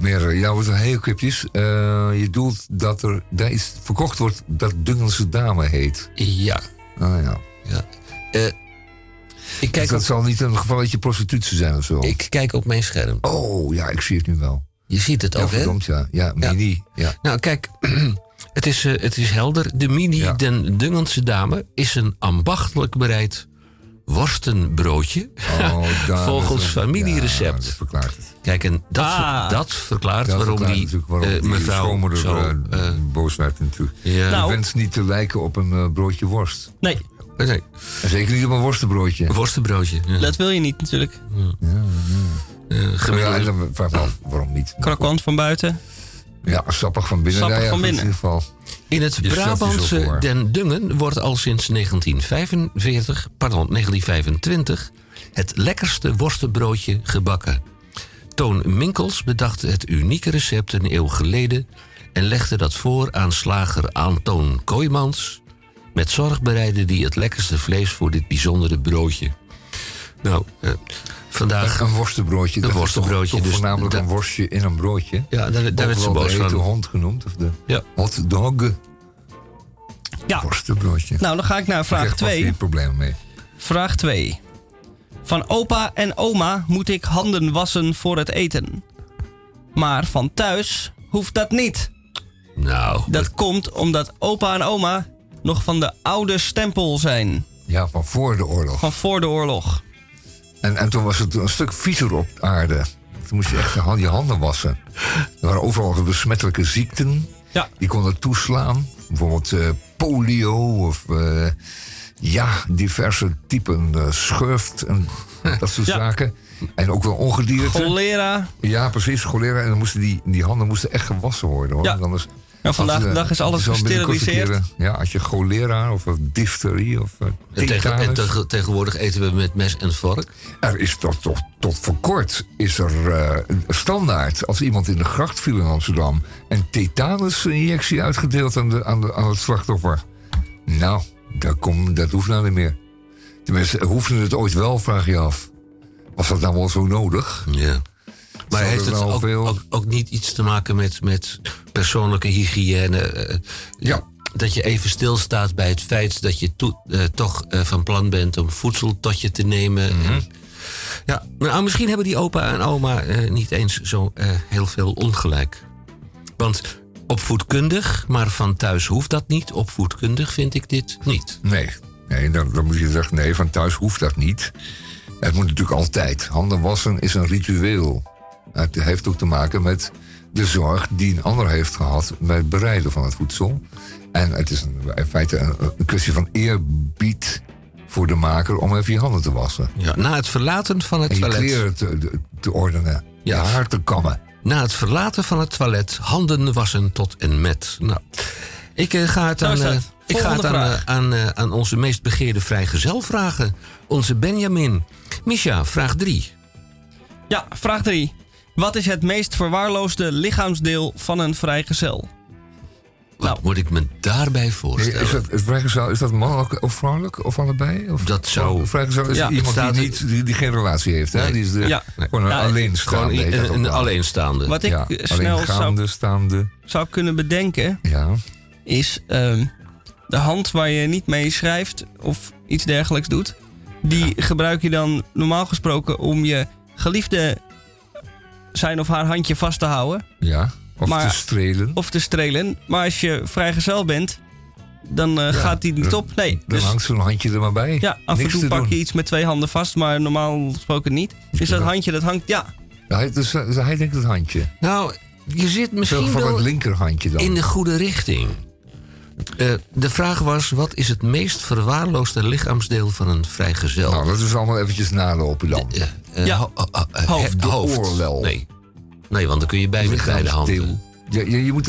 Meerdere. Ja, wordt heel cryptisch. Je doelt dat er daar iets verkocht wordt dat Dungense dame heet. Ja. Ah ja. Ik kijk dus dat op, zal niet een gevalletje prostitutie zijn of zo? Ik kijk op mijn scherm. Oh, ja, ik zie het nu wel. Je ziet het ook, hè? Ja, mini. Ja. Nou, kijk... Het is helder. De mini Den Dungense dame is een ambachtelijk bereid worstenbroodje. Volgens familierecept. Ja, dat verklaart het. Kijk, en dat verklaart waarom die mevrouw schoonmoeder boos werd natuurlijk. Ja. Nou. Je wenst niet te lijken op een broodje worst. Nee. Zeker niet op een worstenbroodje. Ja. Dat wil je niet natuurlijk. Ja, dan vraag ik me af waarom niet. Krokant van buiten. Ja, sappig van binnen. In ieder geval. In het Brabantse Den Dungen wordt al sinds 1925 het lekkerste worstenbroodje gebakken. Toon Minkels bedacht het unieke recept een eeuw geleden... en legde dat voor aan slager Antoon Kooijmans. Met zorg bereidde die het lekkerste vlees voor dit bijzondere broodje. Nou... vandaag een worstenbroodje. Toch voornamelijk een worstje in een broodje. Ja, daar werd ze boos van. De hete hond genoemd. Of de hot dog. Ja. Worstenbroodje. Nou, dan ga ik naar vraag 2. Geen probleem mee. Vraag 2. Van opa en oma moet ik handen wassen voor het eten. Maar van thuis hoeft dat niet. Nou. Dat komt omdat opa en oma nog van de oude stempel zijn. Ja, van voor de oorlog. En toen was het een stuk viezer op aarde. Toen moest je echt je handen wassen. Er waren overal besmettelijke ziekten. Ja. Die konden toeslaan. Bijvoorbeeld polio of diverse typen schurft en dat soort zaken. En ook wel ongedierte. Cholera. Ja, precies, cholera. En dan moesten die handen moesten echt gewassen worden. Hoor. Ja. Anders, vandaag de dag is alles gesteriliseerd. Ja, als je cholera of difterie of tegenwoordig eten we met mes en vork. Er is tot voor kort is er standaard... als iemand in de gracht viel in Amsterdam... een tetanusinjectie uitgedeeld aan het slachtoffer. Nou, dat hoeft nou niet meer. Tenminste, hoefde het ooit wel, vraag je af. Was dat nou wel zo nodig? Ja. Maar heeft het ook niet iets te maken met persoonlijke hygiëne? Dat je even stilstaat bij het feit dat je toch van plan bent om voedsel tot je te nemen. Mm-hmm. Misschien hebben die opa en oma niet eens zo heel veel ongelijk. Want opvoedkundig, maar van thuis hoeft dat niet. Opvoedkundig vind ik dit niet. Nee, dan moet je zeggen, nee, van thuis hoeft dat niet. Het moet natuurlijk altijd. Handen wassen is een ritueel. Het heeft ook te maken met de zorg die een ander heeft gehad bij het bereiden van het voedsel. En het is in feite een kwestie van eerbied voor de maker om even je handen te wassen. Ja, na het verlaten van het toilet. En je kleren te ordenen, ja. Je haar te kammen. Na het verlaten van het toilet, handen wassen tot en met. Nou, ik ga het aan onze meest begeerde vrijgezel vragen. Onze Benjamin. Misha, vraag 3. Ja, vraag 3. Wat is het meest verwaarloosde lichaamsdeel van een vrijgezel? Wat moet ik me daarbij voorstellen? Is dat mannelijk of vrouwelijk? Of allebei? Of, dat zou... Vrijgezel is iemand die geen relatie heeft. Nee. Hè? Die is gewoon een alleenstaande. Gewoon een alleenstaande. Wat ik snel zou kunnen bedenken... Ja. Is de hand waar je niet mee schrijft of iets dergelijks doet. Die gebruik je dan normaal gesproken om je geliefde zijn of haar handje vast te houden. Ja, te strelen. Maar als je vrijgezel bent, dan gaat die niet op. Nee, dan hangt zo'n handje er maar bij. Ja, af en toe pak je iets met twee handen vast, maar normaal gesproken niet. Dus dat handje dat hangt, dus hij denkt het handje. Nou, je zit misschien wel het linkerhandje dan in de goede richting. De vraag was, wat is het meest verwaarloosde lichaamsdeel van een vrijgezel? Nou, dat is allemaal eventjes nalopen dan. Hoofd. De oor wel. Nee, want dan kun je bij met beide handen. Je moet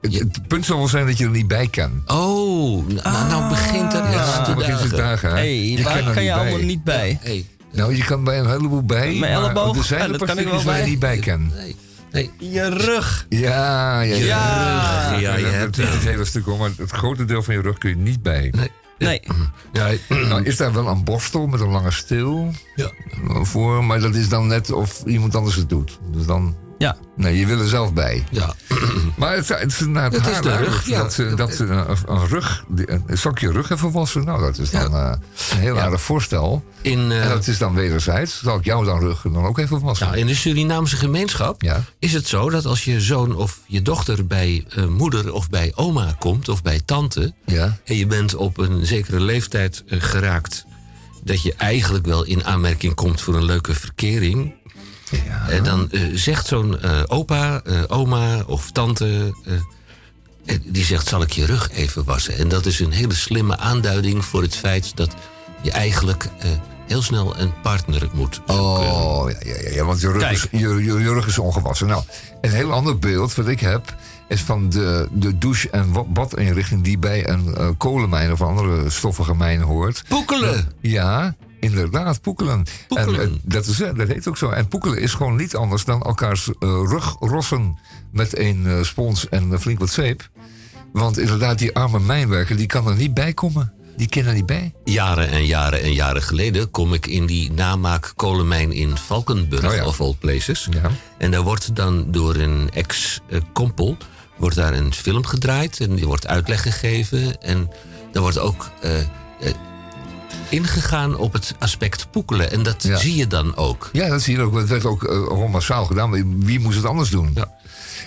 het punt zal wel zijn dat je er niet bij kan. Oh, nou begint het te dagen. Waar kan je allemaal niet bij? Nou, je kan bij een heleboel bij. Mijn elleboog, er zijn partijen waar je niet bij kan. Nee. Je rug. Je rug. Ja, je hebt het hele stuk om, maar het grote deel van je rug kun je niet bij. Nee. Ja, nou is daar wel een borstel met een lange steel voor, maar dat is dan net of iemand anders het doet. Dus dan... Ja. Nee, je wil er zelf bij. Ja. Maar het is naar het haar, de rug. Een rug. Zal ik je rug even wassen? Nou, dat is dan een heel aardig voorstel. En dat is dan wederzijds. Zal ik jou dan rug dan ook even wassen? Nou, in de Surinaamse gemeenschap is het zo dat als je zoon of je dochter bij moeder of bij oma komt of bij tante. Ja. En je bent op een zekere leeftijd geraakt dat je eigenlijk wel in aanmerking komt voor een leuke verkering. Ja. En dan zegt zo'n opa, oma of tante... die zegt, zal ik je rug even wassen? En dat is een hele slimme aanduiding voor het feit... dat je eigenlijk heel snel een partner moet zoeken. Want je rug is ongewassen. Nou, een heel ander beeld wat ik heb... is van de douche- en badinrichting... die bij een kolenmijn of andere stoffige mijn hoort. Poekelen! Ja... Inderdaad, poekelen. En dat heet ook zo. En poekelen is gewoon niet anders dan elkaars rug rossen met een spons en flink wat zeep. Want inderdaad, die arme mijnwerker, die kan er niet bij komen. Die kan er niet bij. Jaren geleden kom ik in die namaak kolenmijn in Valkenburg, of all places. Ja. En daar wordt dan door een ex-kompel een film gedraaid. En die wordt uitleg gegeven. En daar wordt ook... ingegaan op het aspect poekelen. En dat zie je dan ook. Ja, dat zie je ook. Het werd ook gewoon massaal gedaan. Maar wie moest het anders doen? Ja.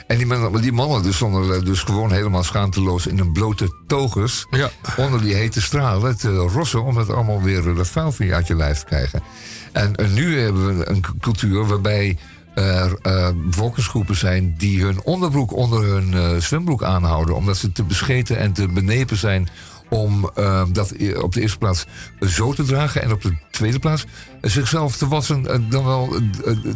En die mannen stonden dus gewoon helemaal schaamteloos... in een blote togers onder die hete stralen te rossen... om het allemaal weer dat vuil van je uit je lijf te krijgen. En nu hebben we een cultuur waarbij... er bevolkingsgroepen zijn die hun onderbroek onder hun zwembroek aanhouden... omdat ze te bescheten en te benepen zijn... om dat op de eerste plaats zo te dragen... en op de tweede plaats zichzelf te wassen...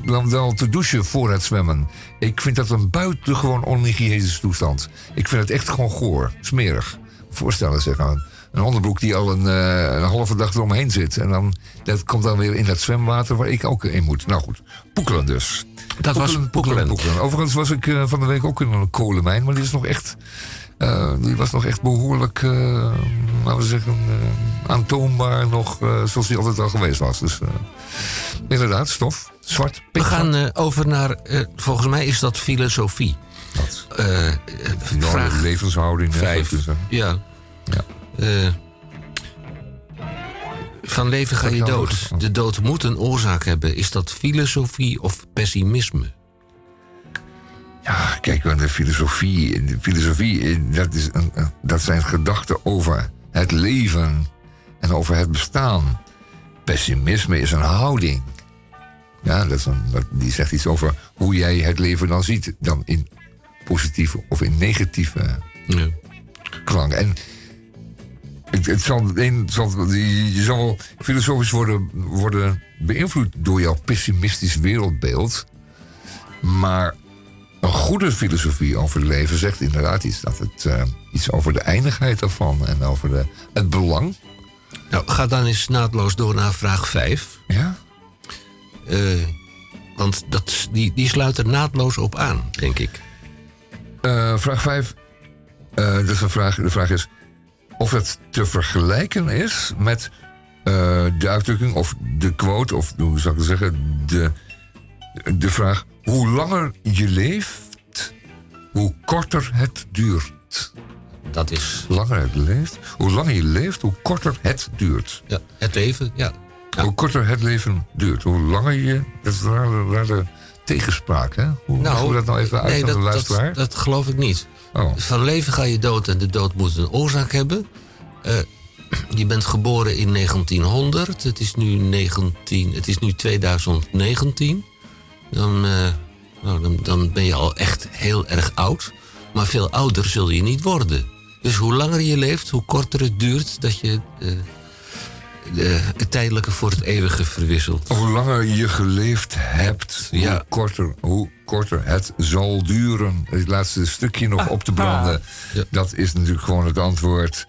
dan wel te douchen voor het zwemmen. Ik vind dat een buitengewoon onhygiënische toestand. Ik vind het echt gewoon goor, smerig. Voorstellen zeg maar. Een onderbroek die al een halve dag eromheen zit. En dat komt dan weer in dat zwemwater waar ik ook in moet. Nou goed, poekelen dus. Dat was poekelen. Overigens was ik van de week ook in een kolenmijn... maar die is nog echt... die was nog echt behoorlijk, laten we zeggen, aantoonbaar nog zoals die altijd al geweest was. Dus inderdaad, stof, zwart, pink. We gaan over naar, volgens mij is dat filosofie. Wat? Vraag levenshouding. 5. Van leven ga je dood. De dood moet een oorzaak hebben. Is dat filosofie of pessimisme? Ja, Kijk, want de filosofie dat zijn gedachten over het leven en over het bestaan. Pessimisme is een houding. Ja, die zegt iets over hoe jij het leven dan ziet. Dan in positieve of in negatieve klank. En je zal wel filosofisch worden beïnvloed door jouw pessimistisch wereldbeeld. Maar een goede filosofie over het leven zegt inderdaad iets. Dat het iets over de eindigheid ervan en over het belang. Nou, ga dan eens naadloos door naar vraag 5. Ja. Want die sluit er naadloos op aan, denk ik. Vraag 5. Dus de vraag is of het te vergelijken is met de uitdrukking of de quote, of hoe zou ik zeggen, de vraag: hoe langer je leeft, hoe korter het duurt. Dat is. Hoe langer je leeft, hoe korter het duurt. Ja, het leven, ja. Ja. Hoe korter het leven duurt, hoe langer je... Dat is een rare tegenspraak, hè? Hoe we dat nou even uit aan de luisteraar? Dat geloof ik niet. Oh. Van leven ga je dood en de dood moet een oorzaak hebben. Je bent geboren in 1900. Het is nu 2019. Dan ben je al echt heel erg oud. Maar veel ouder zul je niet worden. Dus hoe langer je leeft, hoe korter het duurt dat je... het tijdelijke voor het eeuwige verwisselt. Hoe langer je geleefd hebt, hoe korter het zal duren. Het laatste stukje nog op te branden. Ja. Dat is natuurlijk gewoon het antwoord.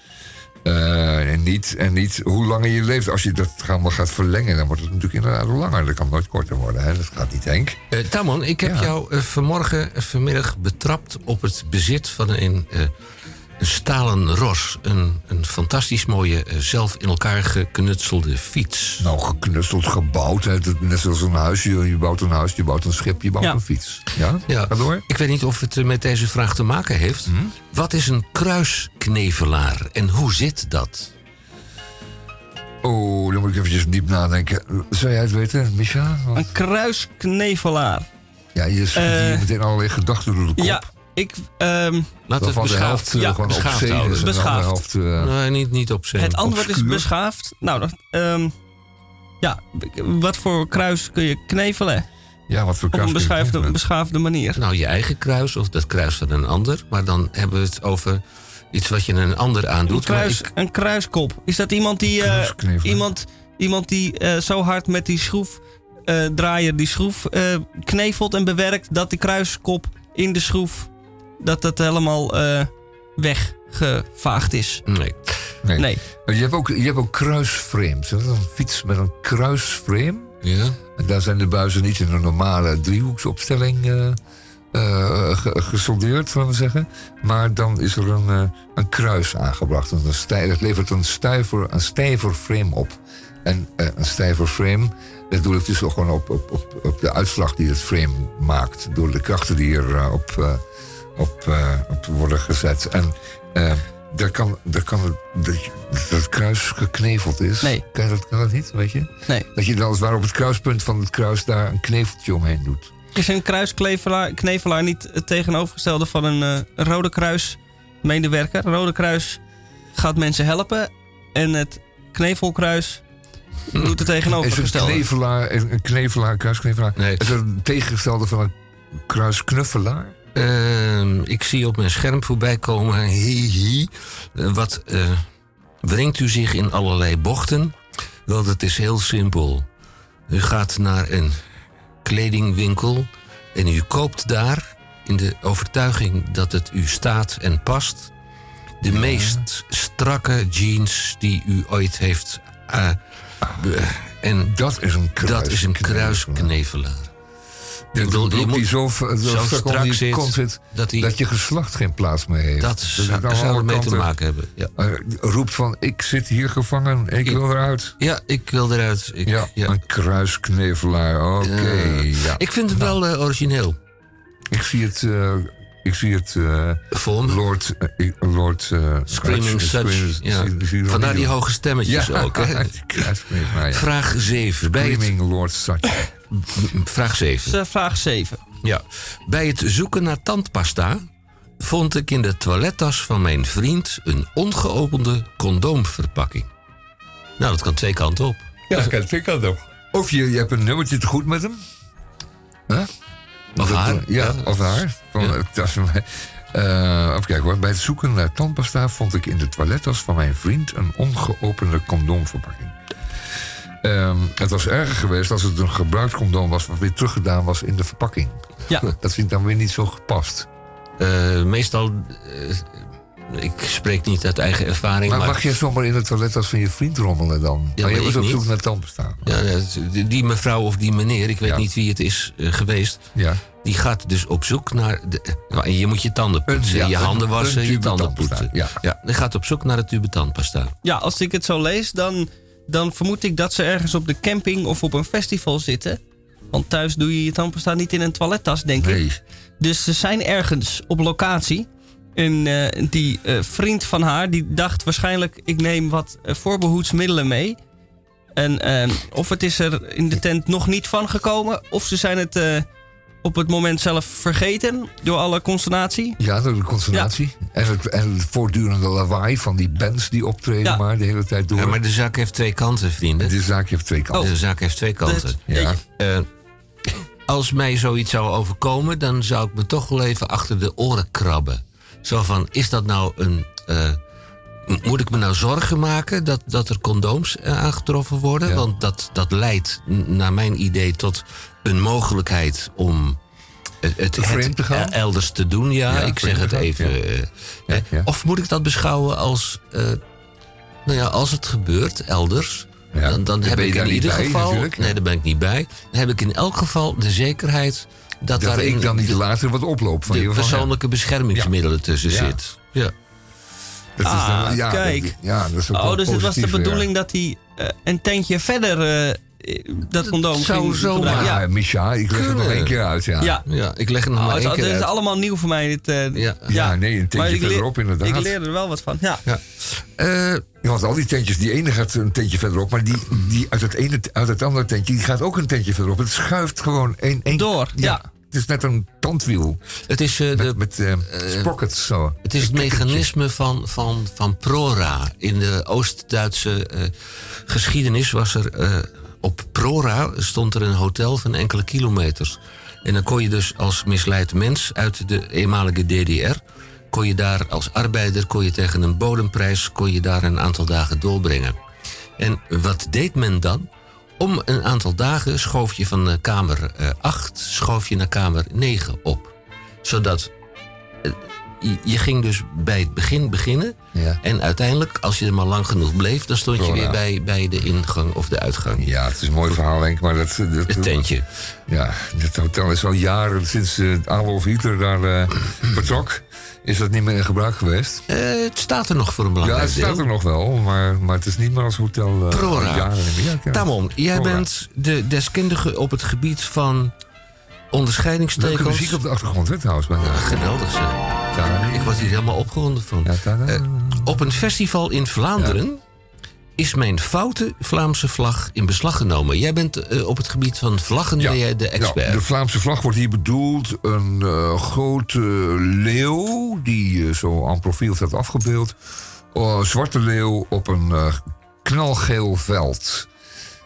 En niet hoe langer je leeft. Als je dat allemaal gaat verlengen, dan wordt het natuurlijk inderdaad langer. Dat kan nooit korter worden, hè? Dat gaat niet, Henk. Tamon, ik heb jou vanmiddag betrapt op het bezit van een stalen ros, een fantastisch mooie, zelf in elkaar geknutselde fiets. Nou, geknutseld, gebouwd, hè? Net zoals een huisje. Je bouwt een huis, je bouwt een schip, je bouwt een fiets. Ja? Ga door. Ik weet niet of het met deze vraag te maken heeft. Wat is een kruisknevelaar en hoe zit dat? Oh, dan moet ik eventjes diep nadenken. Zou jij het weten, Misha? Of? Een kruisknevelaar. Ja, je schiet hier meteen allerlei gedachten door de kop. Ja. Laten we beschaafd houden. Beschaafd. Helft, nee, niet op zee. Het antwoord is beschaafd. Nou, wat voor kruis kun je knevelen? Ja, wat voor kruis op een beschaafde manier. Nou, je eigen kruis of dat kruis van een ander. Maar dan hebben we het over iets wat je een ander aandoet. Een kruiskop. Is dat iemand die zo hard met die schroefdraaier die schroef knevelt en bewerkt dat die kruiskop in de schroef dat helemaal weggevaagd is. Nee. Je hebt ook kruisframes. Dat is een fiets met een kruisframe. Ja. En daar zijn de buizen niet in een normale driehoeksopstelling gesoldeerd, laten we zeggen. Maar dan is er een kruis aangebracht. Dat levert een stijver frame op. En een stijver frame, dat doe ik dus ook gewoon op de uitslag die het frame maakt. Door de krachten die erop... op worden gezet. En dat kruis gekneveld is. Nee. Kan dat niet, weet je? Nee. Dat je dan als het ware op het kruispunt van het kruis daar een kneveltje omheen doet. Is een kruisknevelaar niet het tegenovergestelde van een Rode Kruis medewerker? Rode Kruis gaat mensen helpen en het knevelkruis doet het tegenovergestelde. Is een kruisknevelaar? Nee. Is het tegengestelde van een kruisknuffelaar? Ik zie op mijn scherm voorbij komen... Wat wringt u zich in allerlei bochten? Wel, dat is heel simpel. U gaat naar een kledingwinkel... en u koopt daar... in de overtuiging dat het u staat en past... de meest strakke jeans die u ooit heeft... en dat is een kruisknevelaar. Je moet die zo strak zit dat je geslacht geen plaats meer heeft. Dat zou ermee te maken hebben. Ja. Roept van, ik zit hier gevangen, ik wil eruit. Ja, ik wil eruit. Een kruisknevelaar, oké. Ik vind het wel origineel. Ik zie het Ik zie het... Von? Lord Screaming Such. Ja. Vandaar die hoge stemmetjes ook. Hè? Vraag 7. Screaming Lord Such. Vraag 7. Vraag 7. Ja. Bij het zoeken naar tandpasta vond ik in de toilettas van mijn vriend een ongeopende condoomverpakking. Nou, dat kan twee kanten op. Ja, dat kan twee kanten op. Of je hebt een nummertje te goed met hem. Huh? Of haar. Ja, of haar. Van, ja. Even kijken hoor. Bij het zoeken naar tandpasta vond ik in de toilettas van mijn vriend een ongeopende condoomverpakking. Het was erger geweest als het een gebruikt condoom was wat weer teruggedaan was in de verpakking. Ja. Dat vind ik dan weer niet zo gepast. Meestal... ik spreek niet uit eigen ervaring. Maar mag je zomaar in het toilet als van je vriend rommelen dan? Ja, maar je moet op zoek naar tandpasta. Ja, die mevrouw of die meneer, ik weet niet wie het is geweest... Ja. Die gaat dus op zoek naar... je moet je tanden poetsen, je handen wassen, je tanden poetsen. Ja. Ja, die gaat op zoek naar het tube tandpasta. Ja, als ik het zo lees, dan vermoed ik dat ze ergens op de camping... of op een festival zitten. Want thuis doe je je tandpasta niet in een toilettas, denk ik. Dus ze zijn ergens op locatie... En die vriend van haar, die dacht waarschijnlijk... ik neem wat voorbehoedsmiddelen mee. En of het is er in de tent nog niet van gekomen... of ze zijn het op het moment zelf vergeten... door alle consternatie. Ja, door de consternatie. Ja. En het voortdurende lawaai van die bands die optreden maar de hele tijd door. Ja, maar de zaak heeft twee kanten, vrienden. De zaak heeft twee kanten. Oh. De zaak heeft twee kanten. Ja. Als mij zoiets zou overkomen... dan zou ik me toch wel even achter de oren krabben. Zo van, is dat nou een... moet ik me nou zorgen maken dat er condooms aangetroffen worden? Ja. Want dat leidt naar mijn idee tot een mogelijkheid om het elders te doen. Ja, ja ik zeg het even. Ja. Ja. Of moet ik dat beschouwen als... als het gebeurt, elders... Ja. Dan heb ik in ieder geval... Natuurlijk. Nee, daar ben ik niet bij. Dan heb ik in elk geval de zekerheid... Dat daar ik dan niet later wat oploop van je. De persoonlijke beschermingsmiddelen tussen zit. Ja. Dat is dan, kijk. Dat is ook dus het was de bedoeling dat hij een tentje verder dat condoom ging gebruiken. Ja, Misha, ik leg het nog één keer uit. Ja, ik leg het nog maar één keer uit. Het is allemaal nieuw voor mij. Een tentje verderop inderdaad. Ik leer er wel wat van, je had al die tentjes. Die ene gaat een tentje verderop. Maar die uit het andere tentje die gaat ook een tentje verderop. Het schuift gewoon één door, Het is net een tandwiel. Het is met sprockets zo. Het is het mechanisme van Prora. In de Oost-Duitse geschiedenis was er... op Prora stond er een hotel van enkele kilometers. En dan kon je dus als misleid mens uit de eenmalige DDR... kon je daar als arbeider tegen een bodemprijs... kon je daar een aantal dagen doorbrengen. En wat deed men dan? Om een aantal dagen schoof je van kamer 8... schoof je naar kamer 9 op. Zodat je ging dus bij het begin beginnen... Ja. En uiteindelijk, als je er maar lang genoeg bleef... dan stond je weer bij de ingang of de uitgang. Ja, het is een mooi verhaal, denk ik, maar het tentje. Ja, het hotel is al jaren sinds Adolf Hitler daar betrok... Is dat niet meer in gebruik geweest? Het staat er nog voor een belangrijk deel. Ja, het staat er nog wel, maar het is niet meer als hotel... Prora. Tamon, jij bent de deskundige op het gebied van onderscheidingstekens... Welke muziek op de achtergrond, hè, trouwens? Geweldig, zeg. Ik word hier helemaal opgewonden van. Op een festival in Vlaanderen is mijn foute Vlaamse vlag in beslag genomen. Jij bent op het gebied van vlaggen ben jij de expert. Ja, de Vlaamse vlag wordt hier bedoeld. Een grote leeuw die zo aan profiel staat afgebeeld. Zwarte leeuw op een knalgeel veld.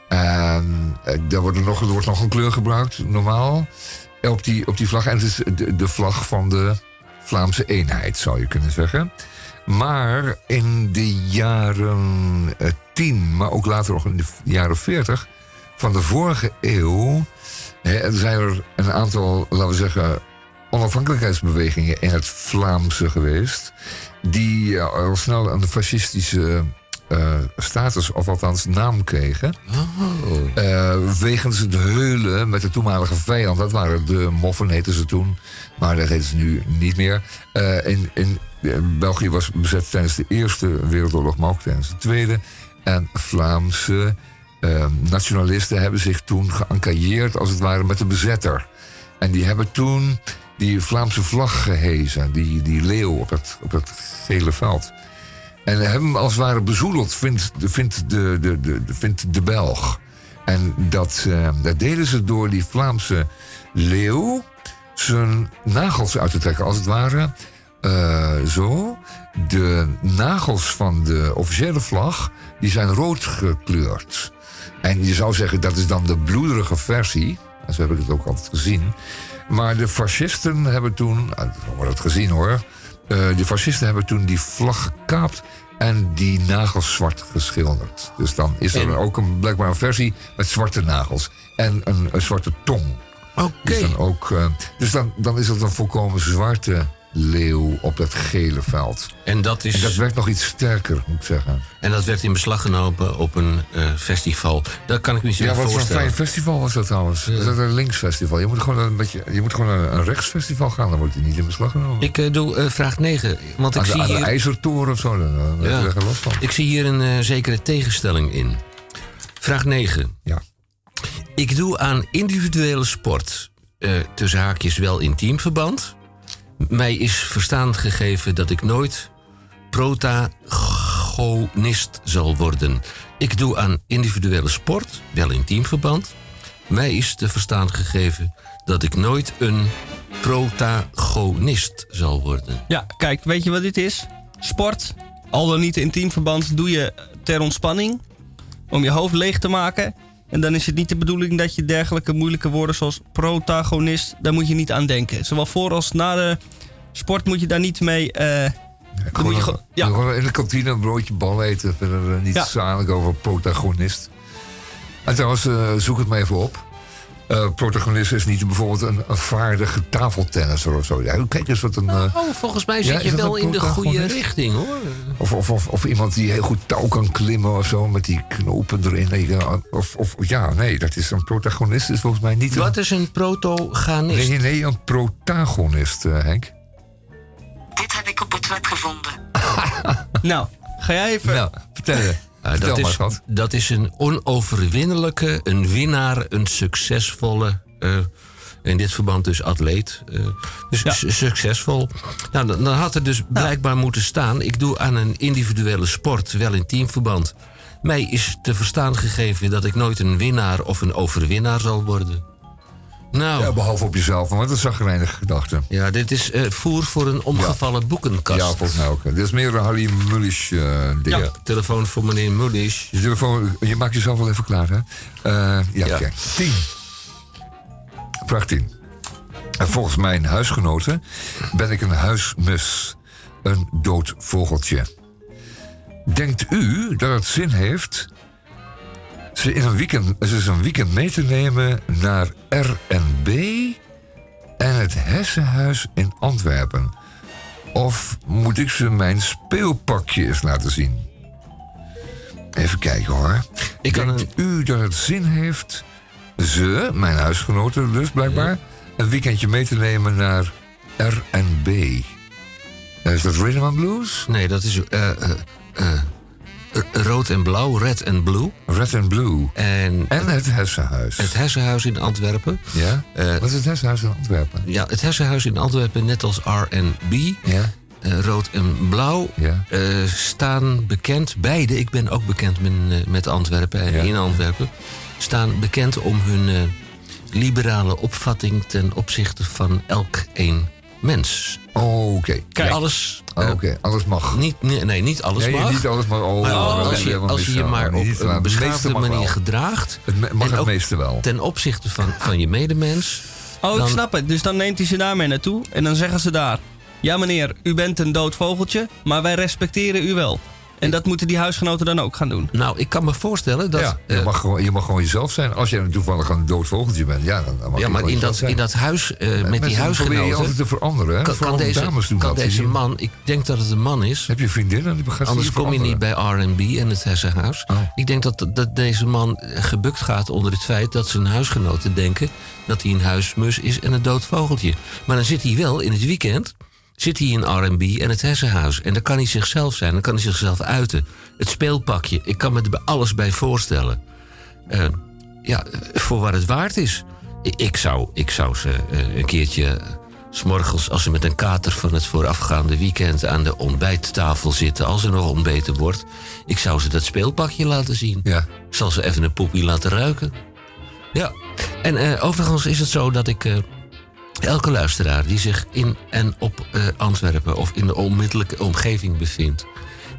En er wordt nog een kleur gebruikt, normaal, op die vlag. En het is de vlag van de Vlaamse eenheid, zou je kunnen zeggen. Maar in de jaren 10, maar ook later nog in de jaren 40 van de vorige eeuw... zijn er een aantal, laten we zeggen, onafhankelijkheidsbewegingen in het Vlaamse geweest... die al snel een fascistische status, of althans naam kregen. Wegens het heulen met de toenmalige vijand. Dat waren de moffen, heten ze toen. Maar dat heten ze nu niet meer. België was bezet tijdens de Eerste Wereldoorlog, maar ook tijdens de Tweede. En Vlaamse nationalisten hebben zich toen geëncailleerd, als het ware, met de bezetter. En die hebben toen die Vlaamse vlag gehezen, die leeuw op het gele veld. En hebben hem als het ware bezoedeld, vindt de Belg. En dat deden ze door die Vlaamse leeuw zijn nagels uit te trekken. Als het ware zo. De nagels van de officiële vlag, die zijn rood gekleurd. En je zou zeggen, dat is dan de bloederige versie. En zo heb ik het ook altijd gezien. Maar de fascisten hebben toen... we hebben het gezien hoor. De fascisten hebben toen die vlag gekaapt en die nagels zwart geschilderd. Dus dan is er ook blijkbaar een versie met zwarte nagels. En een zwarte tong. Oké. Dus dan is het een volkomen zwarte leeuw op dat gele veld. En dat werd nog iets sterker, moet ik zeggen. En dat werd in beslag genomen op een festival. Dat kan ik me zo voorstellen. Ja, wat een fijn festival was dat trouwens. Is dat een linksfestival? Je moet gewoon een rechtsfestival gaan, dan wordt hij niet in beslag genomen. Ik doe vraag 9. Want ik zie aan de hier... IJzertoren of zo, daar heb je geen last van. Ik zie hier een zekere tegenstelling in. Vraag 9. Ja. Ik doe aan individuele sport, tussen haakjes wel in teamverband... Mij is verstaan gegeven dat ik nooit protagonist zal worden. Ik doe aan individuele sport, wel in teamverband. Mij is te verstaan gegeven dat ik nooit een protagonist zal worden. Ja, kijk, weet je wat dit is? Sport, al dan niet in teamverband, doe je ter ontspanning. Om je hoofd leeg te maken. En dan is het niet de bedoeling dat je dergelijke moeilijke woorden zoals protagonist... daar moet je niet aan denken. Zowel voor als na de sport moet je daar niet mee... Gewoon in de kantine een broodje bal eten. Verder niet zalig over protagonist. En trouwens, zoek het maar even op. Protagonist is niet bijvoorbeeld een vaardige tafeltennisser of zo. Ja, kijk eens wat een... volgens mij zit je wel in de goede richting, hoor. Of iemand die heel goed touw kan klimmen of zo... met die knopen erin. Dat is een protagonist. Is volgens mij niet Wat is een protagonist? Nee, een protagonist, Henk. Dit heb ik op het web gevonden. Nou, ga jij even... Nou, vertel je. Dat is een onoverwinnelijke, een winnaar, een succesvolle... in dit verband dus atleet. Succesvol. Nou, dan had er dus blijkbaar moeten staan... ik doe aan een individuele sport, wel in teamverband. Mij is te verstaan gegeven dat ik nooit een winnaar of een overwinnaar zal worden. Nou, ja, behalve op jezelf, want dat is een chagrijnige gedachte. Ja, dit is voer voor een omgevallen boekenkast. Ja, volgens mij ook. Dit is meer een Harry Mulisch ding. Ja, telefoon voor meneer Mulisch. Je maakt jezelf wel even klaar, hè? Oké. 10. Vraag 10. Volgens mijn huisgenoten ben ik een huismus. Een dood vogeltje. Denkt u dat het zin heeft... Ze is een weekend mee te nemen naar R&B en het Hessenhuis in Antwerpen. Of moet ik ze mijn speelpakje eens laten zien? Even kijken hoor. Denkt u dat het zin heeft, ze, mijn huisgenoten dus blijkbaar... een weekendje mee te nemen naar R&B? Is dat Rhythm and Blues? Nee, dat is... Rood en blauw, red and blue. Red and blue. En het Hessenhuis. Het Hessenhuis in Antwerpen. Ja. Wat is het Hessenhuis in Antwerpen? Ja, het Hessenhuis in Antwerpen, net als R&B. Ja. Rood en blauw staan bekend. Beide, ik ben ook bekend met Antwerpen en in Antwerpen. Staan bekend om hun liberale opvatting ten opzichte van elk een mens. Oké. Alles... Oké, alles mag. Niet alles mag. Als je je maar op een beschaafde manier gedraagt... Het meeste wel. Ten opzichte van je medemens... ik snap het. Dus dan neemt hij ze daarmee naartoe... en dan zeggen ze daar... Ja meneer, u bent een dood vogeltje... maar wij respecteren u wel. En dat moeten die huisgenoten dan ook gaan doen. Nou, ik kan me voorstellen dat... Ja, je mag gewoon jezelf zijn. Als jij toevallig een dood vogeltje bent, dan mag je maar in dat huis met die huisgenoten... probeer je altijd te veranderen. Deze man, ik denk dat het een man is... Heb je vriendinnen? Anders kom je niet bij R&B en het Hessenhuis. Oh. Ik denk dat deze man gebukt gaat onder het feit... dat zijn huisgenoten denken dat hij een huismus is en een dood vogeltje. Maar dan zit hij wel in het weekend... Zit hij in R&B en het Hessenhuis. En dan kan hij zichzelf zijn, dan kan hij zichzelf uiten. Het speelpakje, ik kan me er alles bij voorstellen. Voor wat het waard is. Ik zou ze een keertje 'Smorgens als ze met een kater van het voorafgaande weekend aan de ontbijttafel zitten, als er nog ontbeten wordt, ik zou ze dat speelpakje laten zien. Ja. Ik zal ze even een poepie laten ruiken. Ja, en overigens is het zo dat ik elke luisteraar die zich in en op Antwerpen of in de onmiddellijke omgeving bevindt,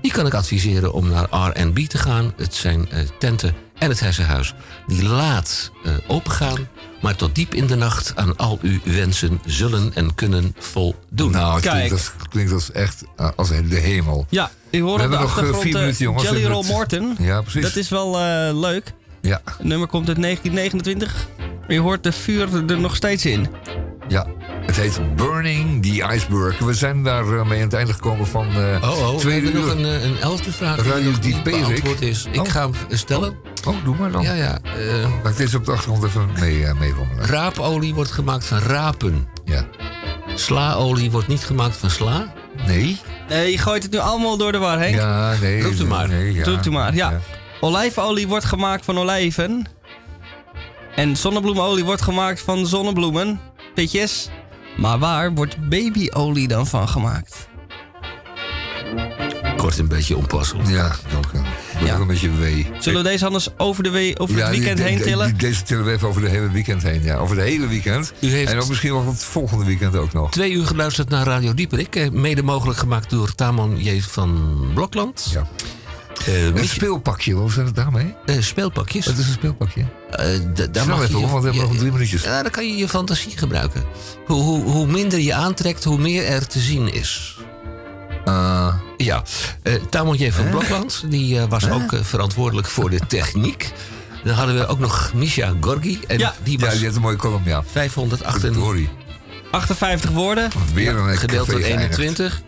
die kan ik adviseren om naar R&B te gaan. Het zijn tenten en het Hessenhuis die laat opengaan, maar tot diep in de nacht aan al uw wensen zullen en kunnen voldoen. Nou, het klinkt als echt als de hemel. Ja, ik hoor het nog 4 minuten, jongens. Jelly Roll Morton, ja, precies. Dat is wel leuk. Ja. Het nummer komt uit 1929. Je hoort de vuur er nog steeds in. Ja, het heet Burning the Iceberg. We zijn daarmee aan het einde gekomen van tweede uur. Nog een 11e vraag die beantwoord is. Ik ga hem stellen. Oh, doe maar dan. Ja, ja. Laat ik deze op de achtergrond even meewandelen. Raapolie wordt gemaakt van rapen. Ja. Slaolie wordt niet gemaakt van sla. Nee. Nee, je gooit het nu allemaal door de war heen. Ja, nee. Roept u maar. Nee, ja. Roept u maar, ja. Olijfolie wordt gemaakt van olijven. En zonnebloemolie wordt gemaakt van zonnebloemen. Pitjes. Maar waar wordt babyolie dan van gemaakt? Kort een beetje onpassend. Ja, dank u. Ja. Een beetje wee. Zullen we deze anders over, over het weekend heen tillen? Deze tillen we even over het hele weekend heen. Ja, over het hele weekend. En dan misschien wel het volgende weekend ook nog. 2 uur geluisterd naar Radio Dieperik. Mede mogelijk gemaakt door Tamon J. van Blokland. Ja. Een speelpakje, hoe zijn het daarmee? Speelpakjes. Wat is een speelpakje? Snel even, want we hebben nog 3 minuutjes. Ja, dan kan je je fantasie gebruiken. Hoe minder je aantrekt, hoe meer er te zien is. Ja, Tamon J. van Blokland, die was ook verantwoordelijk voor de techniek. Dan hadden we ook nog Misha Gorgi. En ja, die was had een mooie column, ja. 558 woorden. Weer een gedeeld door 21.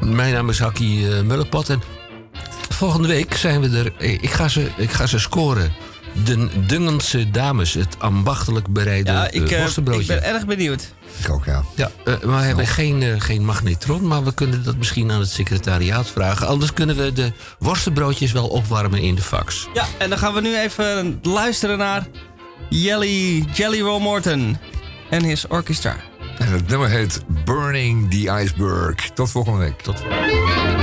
Mijn naam is Hakkie Mullepot en volgende week zijn we er. Ik ga ze scoren. De Dungense dames. Het ambachtelijk bereide worstenbroodje. Ik ben erg benieuwd. Ik ook, ja. Maar we hebben geen magnetron. Maar we kunnen dat misschien aan het secretariaat vragen. Anders kunnen we de worstenbroodjes wel opwarmen in de fax. Ja, en dan gaan we nu even luisteren naar Jelly Roll Morton en his orchestra. En het nummer heet Burning the Iceberg. Tot volgende week. Tot volgende week.